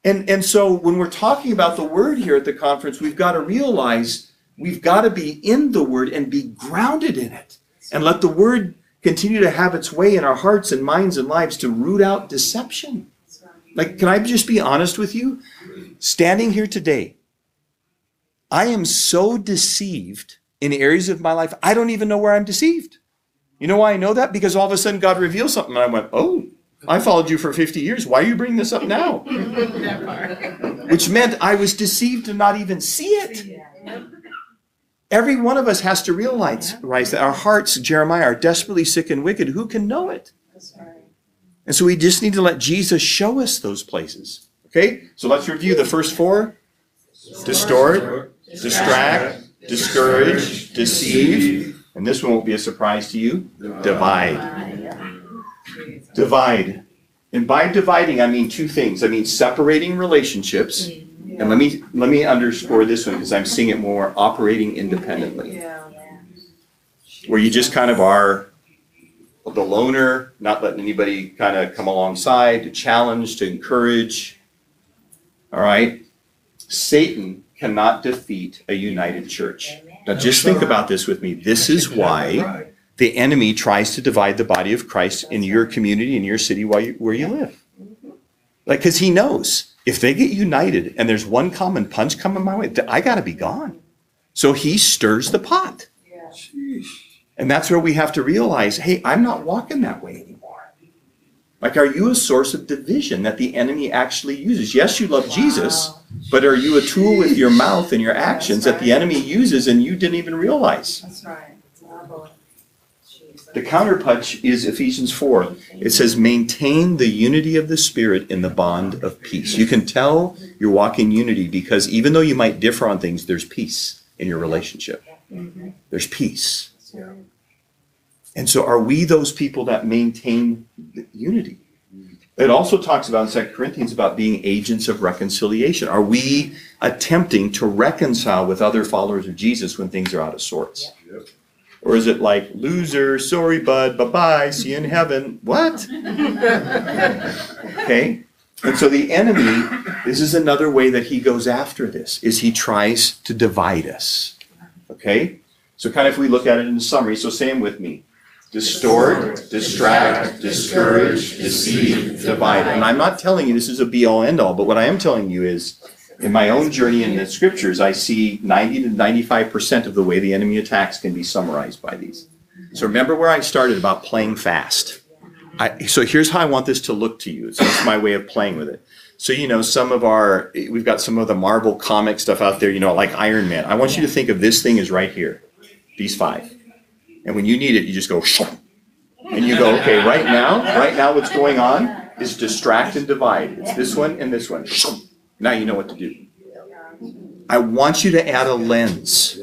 And, and so when we're talking about the Word here at the conference, we've got to realize we've got to be in the Word and be grounded in it. And let the Word continue to have its way in our hearts and minds and lives to root out deception. Like, can I just be honest with you? Standing here today, I am so deceived in areas of my life, I don't even know where I'm deceived. You know why I know that? Because all of a sudden God reveals something and I went, oh, I followed you for fifty years. Why are you bringing this up now? Which meant I was deceived to not even see it. Every one of us has to realize that our hearts, Jeremiah, are desperately sick and wicked. Who can know it? And so we just need to let Jesus show us those places. Okay? So let's review the first four. Distort, distract, discourage, deceive. And this one won't be a surprise to you. Divide. Divide. And by dividing, I mean two things. I mean separating relationships. And let me let me underscore this one because I'm seeing it more operating independently. Where you just kind of are the loner, not letting anybody kind of come alongside, to challenge, to encourage. All right? Satan cannot defeat a united church. Now just think about this with me. This is why the enemy tries to divide the body of Christ in your community, in your city, where you, where you live. Like, because he knows if they get united and there's one common punch coming my way, I got to be gone. So he stirs the pot. Sheesh. And that's where we have to realize, hey, I'm not walking that way anymore. Like, are you a source of division that the enemy actually uses? Yes, you love wow. Jesus, but are you a tool with your mouth and your actions right. that the enemy uses and you didn't even realize? That's right. The counterpunch is Ephesians four. It says, maintain the unity of the Spirit in the bond of peace. You can tell you're walking unity because even though you might differ on things, there's peace in your relationship. There's peace. Yeah. And so are we those people that maintain unity? It also talks about in Second Corinthians about being agents of reconciliation. Are we attempting to reconcile with other followers of Jesus when things are out of sorts? Yeah. Or is it like, loser, sorry bud, bye-bye, see you in heaven. What? Okay. And so the enemy, this is another way that he goes after this, is he tries to divide us. Okay? So kind of if we look at it in summary, so say them with me. Distort, distract, discourage, deceive, divide. And I'm not telling you this is a be-all, end-all, but what I am telling you is, in my own journey in the scriptures, I see ninety to ninety-five percent of the way the enemy attacks can be summarized by these. So remember where I started about playing fast. I, so here's how I want this to look to you. It's just my way of playing with it. So, you know, some of our, we've got some of the Marvel comic stuff out there, you know, like Iron Man. I want you to think of this thing is right here. These five. And when you need it, you just go, and you go, okay, right now, right now what's going on is distract and divide. It's this one and this one. Now you know what to do. I want you to add a lens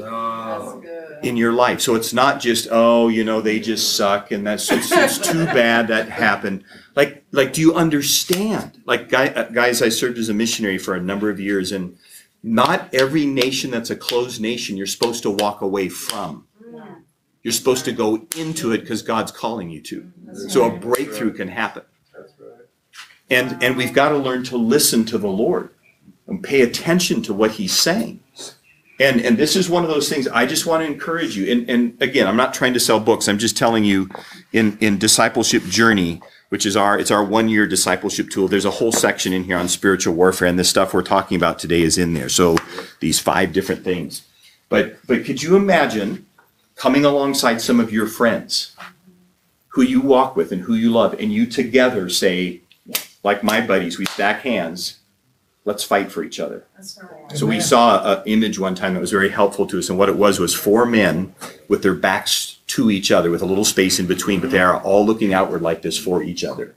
in your life. So it's not just, oh, you know, they just suck and that's it's, it's too bad that happened. Like, like, do you understand? Like, guys, I served as a missionary for a number of years, and not every nation that's a closed nation you're supposed to walk away from. You're supposed to go into it because God's calling you to. So a breakthrough can happen. And, and we've got to learn to listen to the Lord and pay attention to what he's saying. And, and this is one of those things I just want to encourage you. And, and again, I'm not trying to sell books. I'm just telling you in, in Discipleship Journey, which is our, it's our one-year discipleship tool. There's a whole section in here on spiritual warfare, and the stuff we're talking about today is in there. So these five different things. But, but could you imagine coming alongside some of your friends who you walk with and who you love, and you together say, like my buddies, we stack hands, let's fight for each other. That's right. So we saw an image one time that was very helpful to us, and what it was was four men with their backs to each other with a little space in between, but they are all looking outward like this for each other.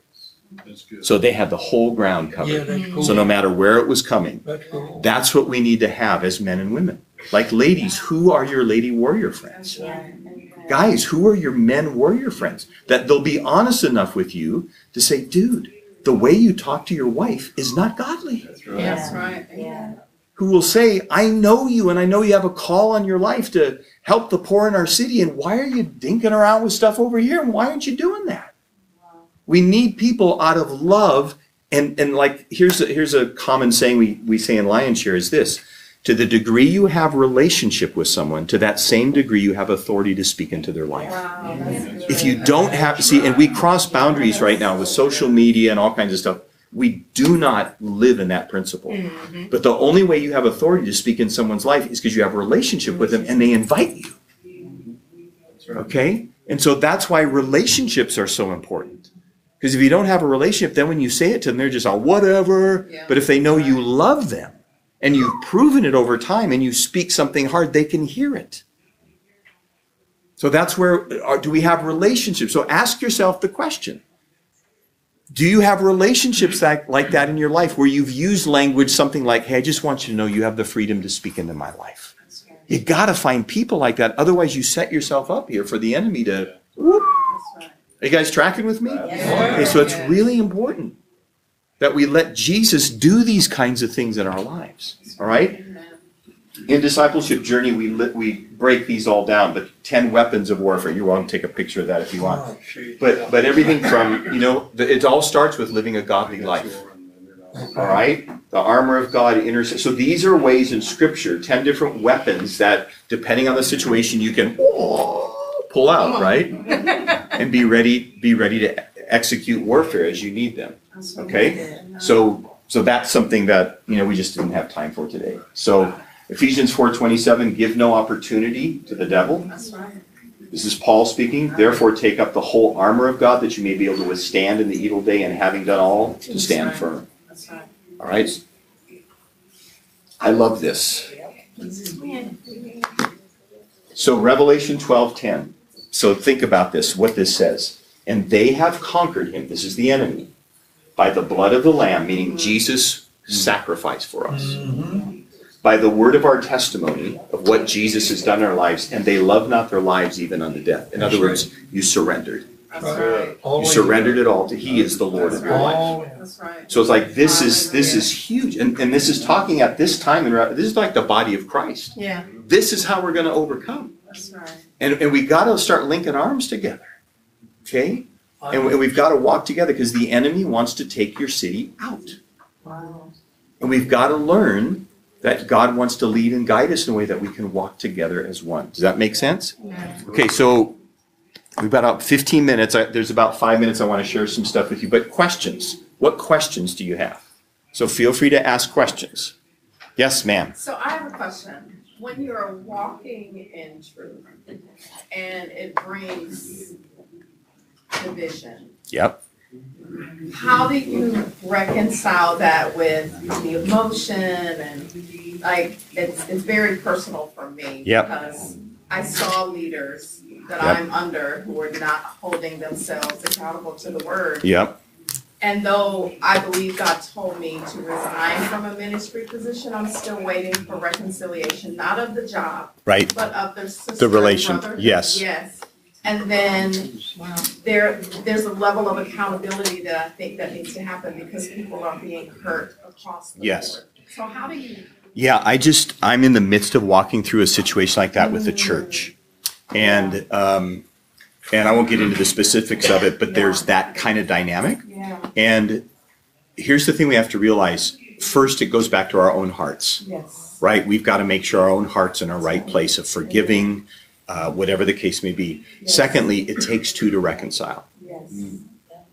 That's good. So they had the whole ground covered. Yeah, that's cool. So no matter where it was coming, that's cool. That's what we need to have as men and women. Like ladies, who are your lady warrior friends? Okay. Guys, who are your men warrior friends? That they'll be honest enough with you to say, dude, the way you talk to your wife is not godly. That's right. Yeah. That's right. Yeah. Who will say, I know you, and I know you have a call on your life to help the poor in our city, and why are you dinking around with stuff over here, and why aren't you doing that? Wow. We need people out of love And and like, here's a, here's a common saying we, we say in Lionshare is this: to the degree you have relationship with someone, to that same degree you have authority to speak into their life. Wow, if you don't have, see, and we cross boundaries right now with social media and all kinds of stuff. We do not live in that principle. Mm-hmm. But the only way you have authority to speak in someone's life is because you have a relationship with them and they invite you. Okay? And so that's why relationships are so important. Because if you don't have a relationship, then when you say it to them, they're just all whatever. Yeah. But if they know you love them and you've proven it over time and you speak something hard, they can hear it. So that's where, do we have relationships? So ask yourself the question. Do you have relationships that, like that in your life where you've used language, something like, hey, I just want you to know you have the freedom to speak into my life? You got to find people like that. Otherwise, you set yourself up here for the enemy to, whoop. Are you guys tracking with me? Yeah. Okay, so it's really important that we let Jesus do these kinds of things in our lives. All right? In Discipleship Journey, we lit, we break these all down, but ten weapons of warfare. You're welcome to take a picture of that if you want. But but everything from, you know, the, it all starts with living a godly life. All right? The armor of God. Interse- so these are ways in Scripture, ten different weapons that, depending on the situation, you can oh, pull out, right? And be ready, be ready to execute warfare as you need them. Okay? So, so that's something that, you know, we just didn't have time for today. So Ephesians four twenty-seven, give no opportunity to the devil. That's right. This is Paul speaking. Therefore, take up the whole armor of God that you may be able to withstand in the evil day, and having done all, to stand That's right. firm. That's right. All right? I love this. So Revelation twelve ten. So think about this, what this says. And they have conquered him, this is the enemy, by the blood of the Lamb, meaning mm-hmm. Jesus' sacrifice for us. Mm-hmm. By the word of our testimony of what Jesus has done in our lives, and they love not their lives even unto death. In other words, you surrendered. That's right. You surrendered it all to He is the Lord of your life. That's right. So it's like this is this is huge, and and this is talking at this time, and this is like the body of Christ. Yeah. This is how we're going to overcome. That's right. And and we got to start linking arms together, okay? And, and we've got to walk together because the enemy wants to take your city out. Wow. And we've got to learn that God wants to lead and guide us in a way that we can walk together as one. Does that make sense? Yeah. Okay, so we've got about fifteen minutes. I, there's about five minutes I want to share some stuff with you. But questions. What questions do you have? So feel free to ask questions. Yes, ma'am. So I have a question. When you're walking in truth and it brings division. Yep. How do you reconcile that with the emotion and like it's it's very personal for me yep. because I saw leaders that yep. I'm under who are not holding themselves accountable to the word. Yep. And though I believe God told me to resign from a ministry position, I'm still waiting for reconciliation, not of the job, right, but of their sister, the relation. Brother. Yes. Yes. And then wow. there, there's a level of accountability that I think that needs to happen because people are being hurt across the yes. board. So how do you? Yeah, I just, I'm in the midst of walking through a situation like that with the church. And um, and I won't get into the specifics of it, but yeah. there's that kind of dynamic. Yeah. And here's the thing we have to realize. First, it goes back to our own hearts. Yes. Right? We've got to make sure our own heart's in our right place of forgiving, Uh, whatever the case may be. Yes. Secondly, it takes two to reconcile. Yes. Mm.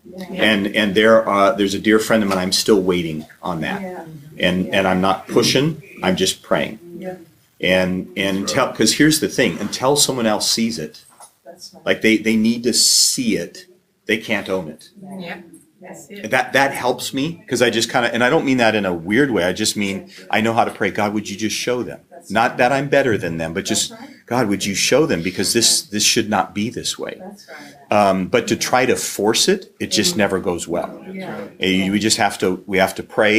Yeah. And and there uh, there's a dear friend of mine, I'm still waiting on that. Yeah. And yeah. and I'm not pushing, I'm just praying. Yeah. And and tell because here's the thing, until someone else sees it, That's right. like they, they need to see it, they can't own it. Yeah. That's it. And that that helps me because I just kind of, and I don't mean that in a weird way. I just mean I know how to pray. God, would you just show them? That's not right. that I'm better than them, but just right. God, would you show them? Because this this should not be this way. That's right. Um, but to try to force it, it just never goes well. Yeah. We just have to we have to pray.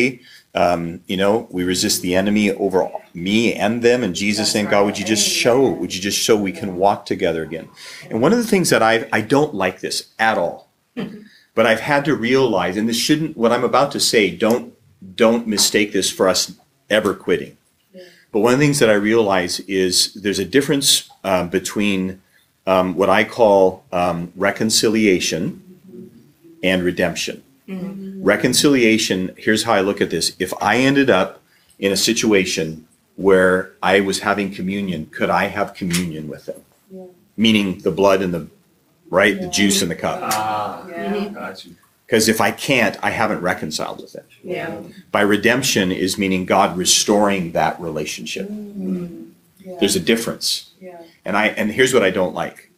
Um, you know, we resist the enemy over me and them. And Jesus saying, right. God, would you just show? Would you just show we can walk together again? And one of the things that I I don't like this at all. But I've had to realize, and this shouldn't, what I'm about to say, don't don't mistake this for us ever quitting. Yeah. But one of the things that I realize is there's a difference uh, between um, what I call um, reconciliation and redemption. Mm-hmm. Reconciliation, here's how I look at this. If I ended up in a situation where I was having communion, could I have communion with them? Yeah. Meaning the blood and the, right, yeah. the juice and the cup. Ah, yeah. mm-hmm. Got you. Because if I can't, I haven't reconciled with it. Yeah. By redemption is meaning God restoring that relationship. Mm-hmm. Yeah. There's a difference. Yeah. And I and here's what I don't like.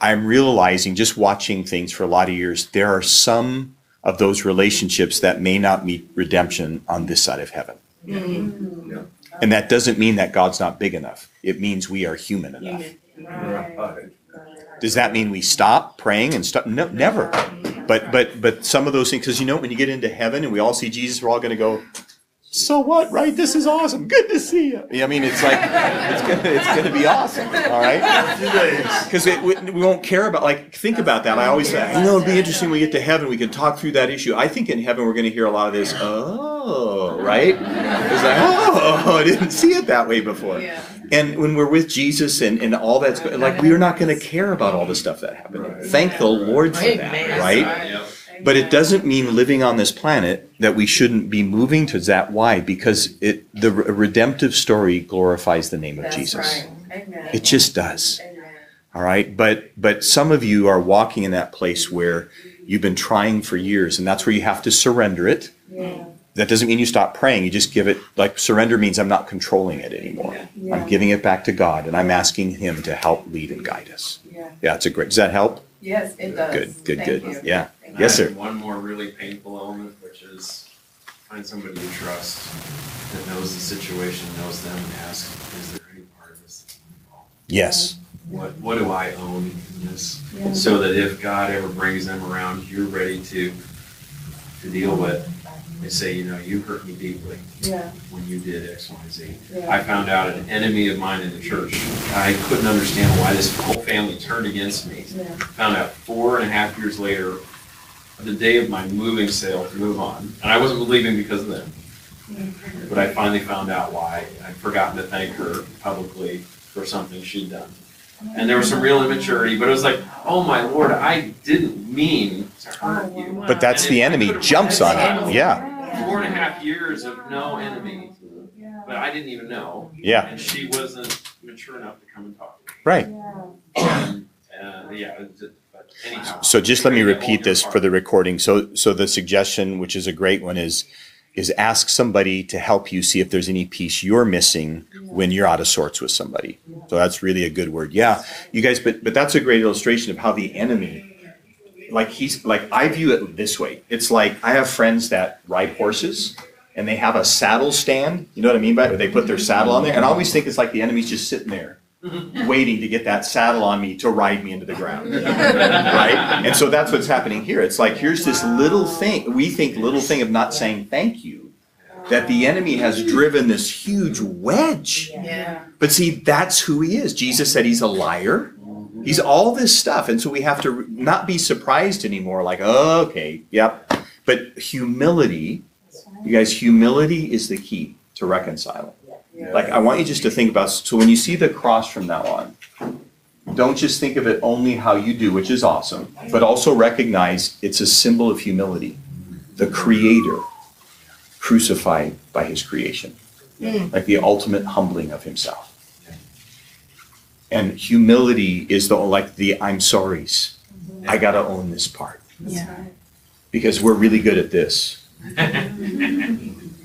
I'm realizing, just watching things for a lot of years, there are some of those relationships that may not meet redemption on this side of heaven. Mm-hmm. Yeah. And that doesn't mean that God's not big enough. It means we are human enough. Right. Right. Does that mean we stop praying and stop? No, never. But but but some of those things, because you know, when you get into heaven and we all see Jesus, we're all going to go, so what, right? This is awesome. Good to see you. I mean, it's like, it's going to it's gonna be awesome, all right? Because we, we won't care about, like, think about that. I always say, you know, it'd be interesting when we get to heaven, we could talk through that issue. I think in heaven we're going to hear a lot of this, oh, right? It's like, oh, I didn't see it that way before. Yeah. And when we're with Jesus and, and all that's, like, we are not going to care about all the stuff that happened. Right. Thank the Lord for that, right? But it doesn't mean living on this planet that we shouldn't be moving towards that. Why? Because it the redemptive story glorifies the name of that's Jesus. Right. Amen. It just does. Amen. All right? But but some of you are walking in that place where you've been trying for years, and that's where you have to surrender it. Yeah. That doesn't mean you stop praying. You just give it, like, surrender means I'm not controlling it anymore. Yeah. Yeah. I'm giving it back to God, and I'm asking him to help lead and guide us. Yeah, yeah it's a great, does that help? Yes, it does. Good, good, Thank good. You. Yeah. And yes, sir. One more really painful element, which is find somebody you trust that knows the situation, knows them, and ask, is there any part of this that's involved? Yes. What What do I own in this? Yeah. So that if God ever brings them around, you're ready to to deal with. They say, you know, you hurt me deeply yeah. when you did X, Y, Z. Yeah. I found out an enemy of mine in the church. I couldn't understand why this whole family turned against me. Yeah. Found out four and a half years later, the day of my moving sale to move on. And I wasn't leaving because of them. Mm-hmm. But I finally found out why. I'd forgotten to thank her publicly for something she'd done. And there was some real immaturity, but it was like, oh my Lord, I didn't mean to hurt you. But that's the enemy jumps on it. Yeah. Four and a half years of no enemy, but I didn't even know. Yeah. And she wasn't mature enough to come and talk to me. Right. And, uh, yeah. But anyhow. So just let me repeat this for the recording. So, so the suggestion, which is a great one, is is ask somebody to help you see if there's any piece you're missing when you're out of sorts with somebody. So that's really a good word. Yeah, you guys, but but that's a great illustration of how the enemy, like he's, like I view it this way. It's like I have friends that ride horses and they have a saddle stand. You know what I mean by it? They put their saddle on there. And I always think it's like the enemy's just sitting there waiting to get that saddle on me to ride me into the ground, right? And so that's what's happening here. It's like, here's this little thing, we think little thing of not saying thank you, that the enemy has driven this huge wedge. Yeah. But see, that's who he is. Jesus said he's a liar. He's all this stuff. And so we have to not be surprised anymore, like, oh, okay, yep. But humility, you guys, humility is the key to reconciling. Like, I want you just to think about, so when you see the cross from now on, don't just think of it only how you do, which is awesome, but also recognize it's a symbol of humility. The Creator crucified by his creation, like the ultimate humbling of himself. And humility is the like the I'm sorry's. I got to own this part. Yeah. Because we're really good at this.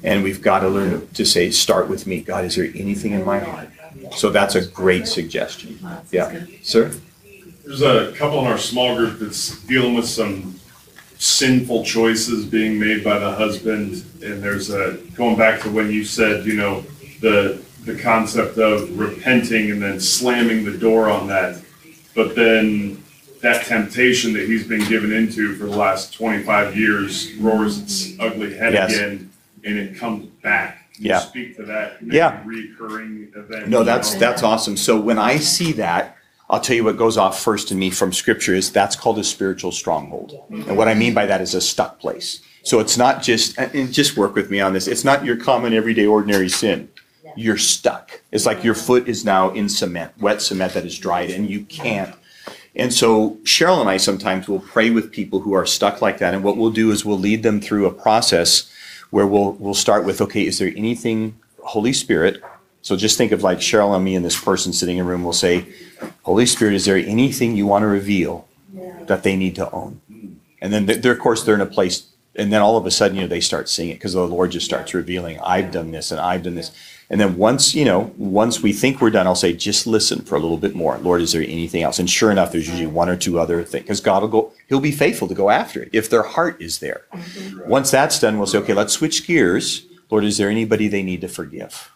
And we've got to learn to say, start with me. God, is there anything in my heart? So that's a great suggestion. Yeah, sir? There's a couple in our small group that's dealing with some sinful choices being made by the husband. And there's a, going back to when you said, you know, the, the concept of repenting and then slamming the door on that. But then that temptation that he's been given into for the last twenty-five years roars its ugly head yes. again. And it comes back. You yeah. speak to that yeah. recurring event. No, that's you know? that's awesome. So when I see that, I'll tell you what goes off first in me from Scripture is that's called a spiritual stronghold. And what I mean by that is a stuck place. So it's not just, and just work with me on this, it's not your common everyday ordinary sin. You're stuck. It's like your foot is now in cement, wet cement that is dried, and you can't. And so Cheryl and I sometimes will pray with people who are stuck like that. And what we'll do is we'll lead them through a process where we'll we'll start with, okay, is there anything, Holy Spirit? So just think of like Cheryl and me and this person sitting in a room. We'll say, Holy Spirit, is there anything you want to reveal that they need to own? And then, they're, of course, they're in a place, and then all of a sudden, you know, they start seeing it because the Lord just starts revealing, I've done this and I've done this. And then once, you know, once we think we're done, I'll say, just listen for a little bit more. Lord, is there anything else? And sure enough, there's usually one or two other things because God will go, he'll be faithful to go after it if their heart is there. Mm-hmm. Once that's done, we'll say, okay, let's switch gears. Lord, is there anybody they need to forgive?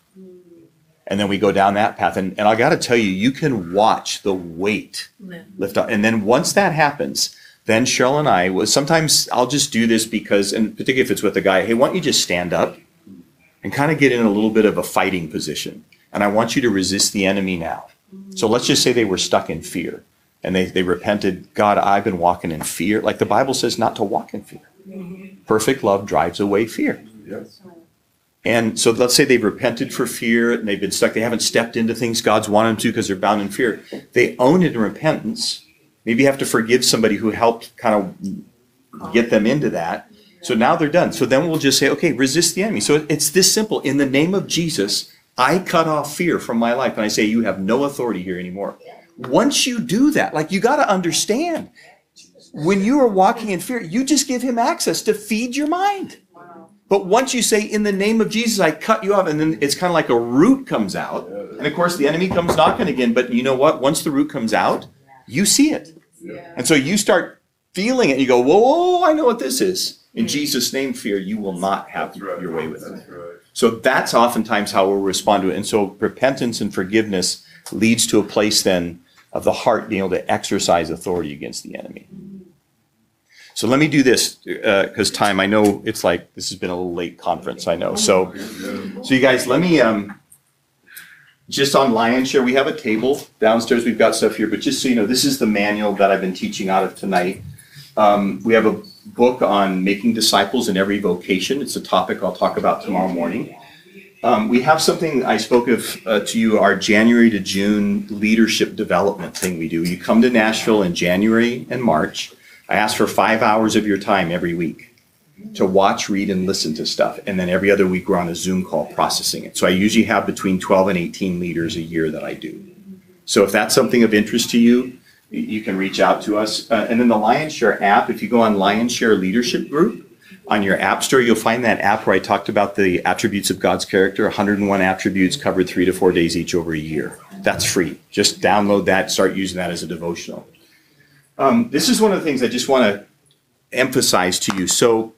And then we go down that path. And, and I got to tell you, you can watch the weight lift up. And then once that happens, then Cheryl and I, sometimes I'll just do this because, and particularly if it's with a guy, hey, why don't you just stand up and kind of get in a little bit of a fighting position. And I want you to resist the enemy now. So let's just say they were stuck in fear and they, they repented. God, I've been walking in fear. Like the Bible says not to walk in fear. Perfect love drives away fear. Yes. And so let's say they've repented for fear and they've been stuck. They haven't stepped into things God's wanted them to because they're bound in fear. They own it in repentance. Maybe you have to forgive somebody who helped kind of get them into that. So now they're done. So then we'll just say, okay, resist the enemy. So it's this simple. In the name of Jesus, I cut off fear from my life. And I say, you have no authority here anymore. Once you do that, like you got to understand, when you are walking in fear, you just give him access to feed your mind. But once you say, in the name of Jesus, I cut you off, and then it's kind of like a root comes out. And of course, the enemy comes knocking again. But you know what? Once the root comes out, you see it. Yeah. And so you start feeling it. And you go, whoa, whoa, I know what this is. In Jesus' name, fear, you will not have your, your way with it. So that's oftentimes how we'll respond to it. And so repentance and forgiveness leads to a place then of the heart being able to exercise authority against the enemy. So let me do this because uh, time, I know it's like this has been a little late conference, I know. So so you guys, let me, um, just on Lionshare, we have a table downstairs. We've got stuff here. But just so you know, this is the manual that I've been teaching out of tonight. Um, we have a book on making disciples in every vocation. It's a topic I'll talk about tomorrow morning. Um, we have something I spoke of uh, to you, our January to June leadership development thing we do. You come to Nashville in January and March. I ask for five hours of your time every week to watch, read, and listen to stuff. And then every other week, we're on a Zoom call processing it. So I usually have between twelve and eighteen leaders a year that I do. So if that's something of interest to you, you can reach out to us. Uh, and then the Lionshare app, if you go on Lionshare Leadership Group, on your app store, you'll find that app where I talked about the attributes of God's character, one hundred one attributes covered three to four days each over a year. That's free. Just download that, start using that as a devotional. Um, this is one of the things I just want to emphasize to you. So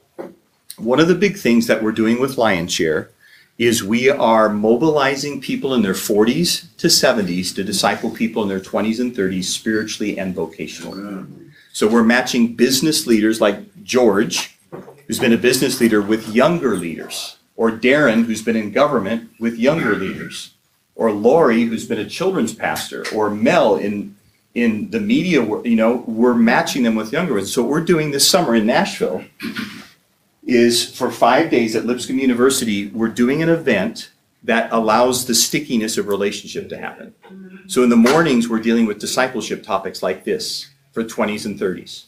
one of the big things that we're doing with Lionshare is we are mobilizing people in their forties to seventies to disciple people in their twenties and thirties spiritually and vocationally. So we're matching business leaders like George, who's been a business leader, with younger leaders, or Darren, who's been in government, with younger leaders, or Laurie, who's been a children's pastor, or Mel in in the media, you know, we're matching them with younger ones. So what we're doing this summer in Nashville is for five days at Lipscomb University, we're doing an event that allows the stickiness of relationship to happen. So in the mornings, we're dealing with discipleship topics like this for twenties and thirties.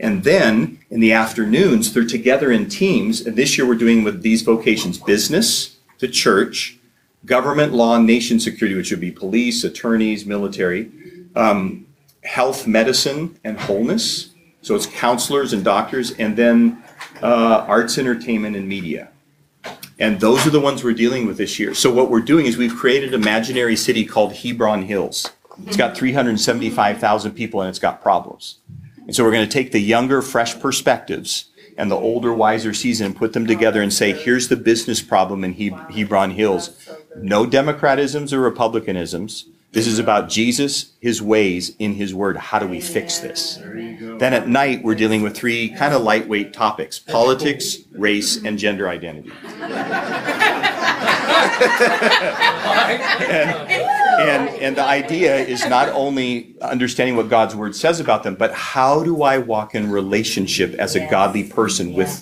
And then in the afternoons, they're together in teams. And this year we're doing with these vocations, business to church, government, law, and nation security, which would be police, attorneys, military, Um, health, medicine, and wholeness. So it's counselors and doctors, and then uh, arts, entertainment, and media. And those are the ones we're dealing with this year. So what we're doing is we've created an imaginary city called Hebron Hills. It's got three hundred seventy-five thousand people, and it's got problems. And so we're going to take the younger, fresh perspectives and the older, wiser season and put them together and say, here's the business problem in he- Hebron Hills. No democratisms or republicanisms. This is about Jesus, his ways, in his word. How do we fix this? Then at night, we're dealing with three kind of lightweight topics: politics, race, and gender identity. and, and, and the idea is not only understanding what God's word says about them, but how do I walk in relationship as a godly person with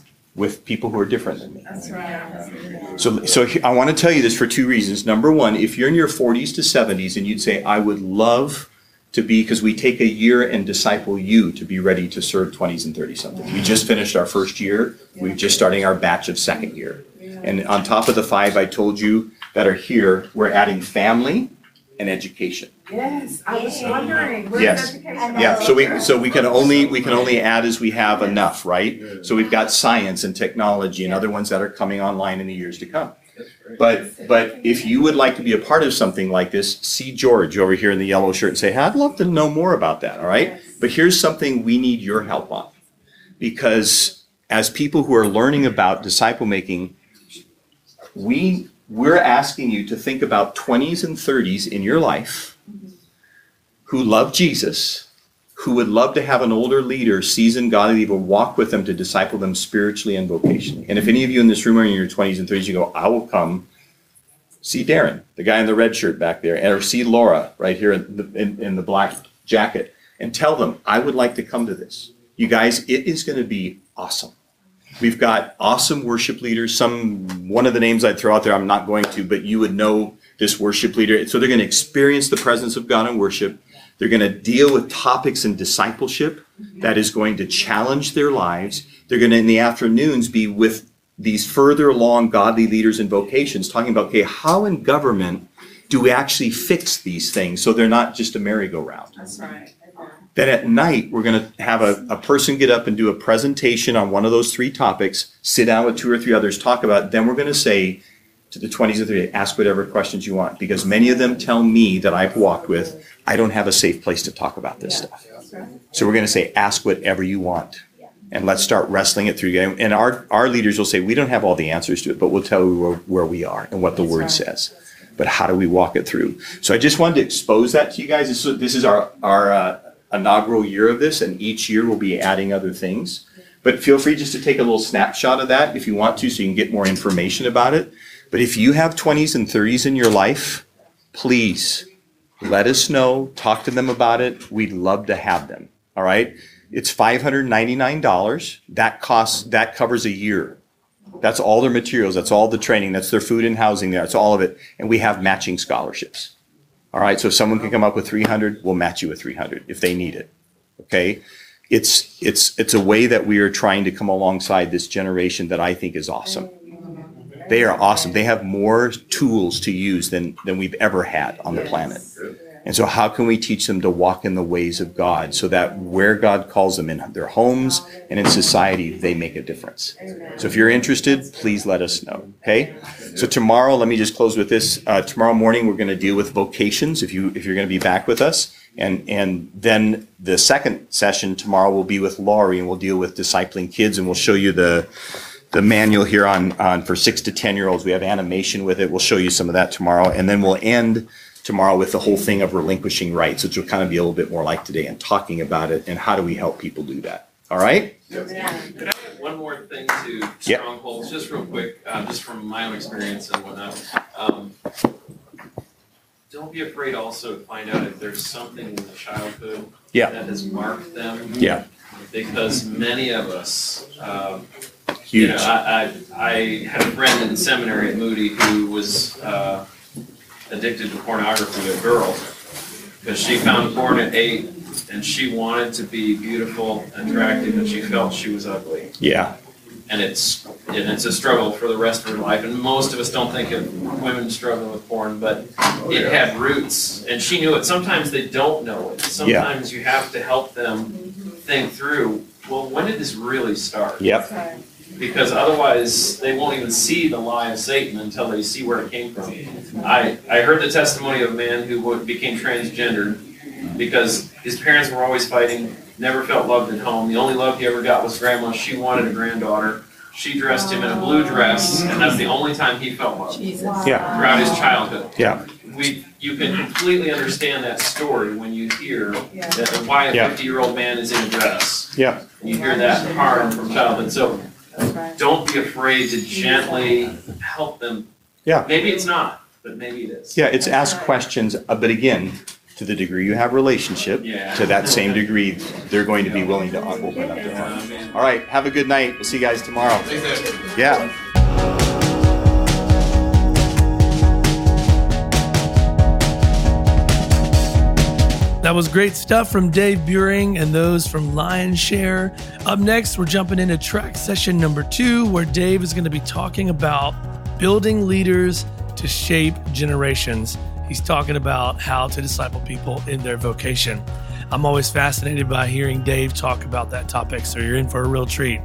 with people who are different than me. That's right. So, so I want to tell you this for two reasons. Number one, if you're in your forties to seventies and you'd say, I would love to be, because we take a year and disciple you to be ready to serve twenties and thirty somethings. We just finished our first year. We're just starting our batch of second year. And on top of the five I told you that are here, we're adding family and education. Yes, I was wondering. Where's yes, education? yeah. So we so we can only we can only add as we have enough, right? So we've got science and technology and other ones that are coming online in the years to come. But but if you would like to be a part of something like this, see George over here in the yellow shirt and say, hey, I'd love to know more about that. All right. But here's something we need your help on, because as people who are learning about disciple making, we we're asking you to think about twenties and thirties in your life who love Jesus, who would love to have an older leader, seasoned, godly leader, walk with them to disciple them spiritually and vocationally. And if any of you in this room are in your twenties and thirties, you go, I will come see Darren, the guy in the red shirt back there, or see Laura right here in the, in, in the black jacket, and tell them, I would like to come to this. You guys, it is going to be awesome. We've got awesome worship leaders. Some, one of the names I'd throw out there, I'm not going to, but you would know this worship leader. So they're going to experience the presence of God in worship. They're going to deal with topics in discipleship that is going to challenge their lives. They're going to, in the afternoons, be with these further along godly leaders and vocations, talking about, okay, how in government do we actually fix these things so they're not just a merry-go-round? That's right. Then at night, we're going to have a, a person get up and do a presentation on one of those three topics, sit down with two or three others, talk about it. Then we're going to say, to the twenties and thirties, ask whatever questions you want, because many of them tell me that I've walked with, I don't have a safe place to talk about this stuff. So we're going to say, ask whatever you want, and let's start wrestling it through. And our, our leaders will say, we don't have all the answers to it, but we'll tell you where, where we are and what the word says. But how do we walk it through? So I just wanted to expose that to you guys. This, this is our, our uh, inaugural year of this, and each year we'll be adding other things. But feel free just to take a little snapshot of that if you want to, so you can get more information about it. But if you have twenties and thirties in your life, please let us know. Talk to them about it. We'd love to have them. All right. It's five hundred ninety-nine dollars. That costs, that covers a year. That's all their materials. That's all the training. That's their food and housing. That's all of it. And we have matching scholarships. All right. So if someone can come up with three hundred, we'll match you with three hundred if they need it. Okay. It's, it's, it's a way that we are trying to come alongside this generation that I think is awesome. They are awesome. They have more tools to use than, than we've ever had on the planet. And so how can we teach them to walk in the ways of God so that where God calls them in their homes and in society, they make a difference? So if you're interested, please let us know. Okay. So tomorrow, let me just close with this. Uh, tomorrow morning, we're going to deal with vocations. If you, if you're going to be back with us, and, and then the second session tomorrow will be with Laurie, and we'll deal with discipling kids, and we'll show you the, the manual here on, on for six to ten year olds. We have animation with it. We'll show you some of that tomorrow. And then we'll end tomorrow with the whole thing of relinquishing rights, which will kind of be a little bit more like today, and talking about it and how do we help people do that. All right. Yep. Yeah. Could I add one more thing to strongholds, yep. just real quick, uh, just from my own experience and whatnot. Um, don't be afraid also to find out if there's something in the childhood yeah. that has marked them. Yeah. Because many of us, um, Huge. You know, I, I, I had a friend in seminary at Moody who was uh, addicted to pornography, a girl, because she found porn at eight, and she wanted to be beautiful, attractive, and she felt she was ugly. Yeah. And it's, and it's a struggle for the rest of her life, and most of us don't think of women struggling with porn, but oh, it yeah. had roots, and she knew it. Sometimes they don't know it. Sometimes yeah. you have to help them think through, well, when did this really start? Yep. Sorry. Because otherwise they won't even see the lie of Satan until they see where it came from. I, I heard the testimony of a man who became transgender because his parents were always fighting, never felt loved at home. The only love he ever got was grandma. She wanted a granddaughter. She dressed him in a blue dress, and that's the only time he felt loved yeah. throughout his childhood. Yeah. We, you can completely understand that story when you hear yeah. that why a yeah. fifty-year-old man is in a dress. Yeah. You hear that hard from childhood. So don't be afraid to gently help them. Yeah. Maybe it's not, but maybe it is. Yeah, it's ask questions, but again, to the degree you have relationship, yeah. to that same degree, they're going to be willing to open up their heart. All right, have a good night. We'll see you guys tomorrow. Yeah. That was great stuff from Dave Buehring and those from Lionshare. Up next, we're jumping into track session number two, where Dave is going to be talking about building leaders to shape generations. He's talking about how to disciple people in their vocation. I'm always fascinated by hearing Dave talk about that topic, so you're in for a real treat.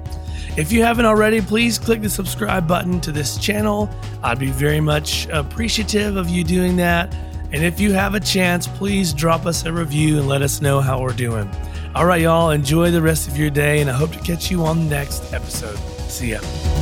If you haven't already, please click the subscribe button to this channel. I'd be very much appreciative of you doing that. And if you have a chance, please drop us a review and let us know how we're doing. All right, y'all, enjoy the rest of your day, and I hope to catch you on the next episode. See ya.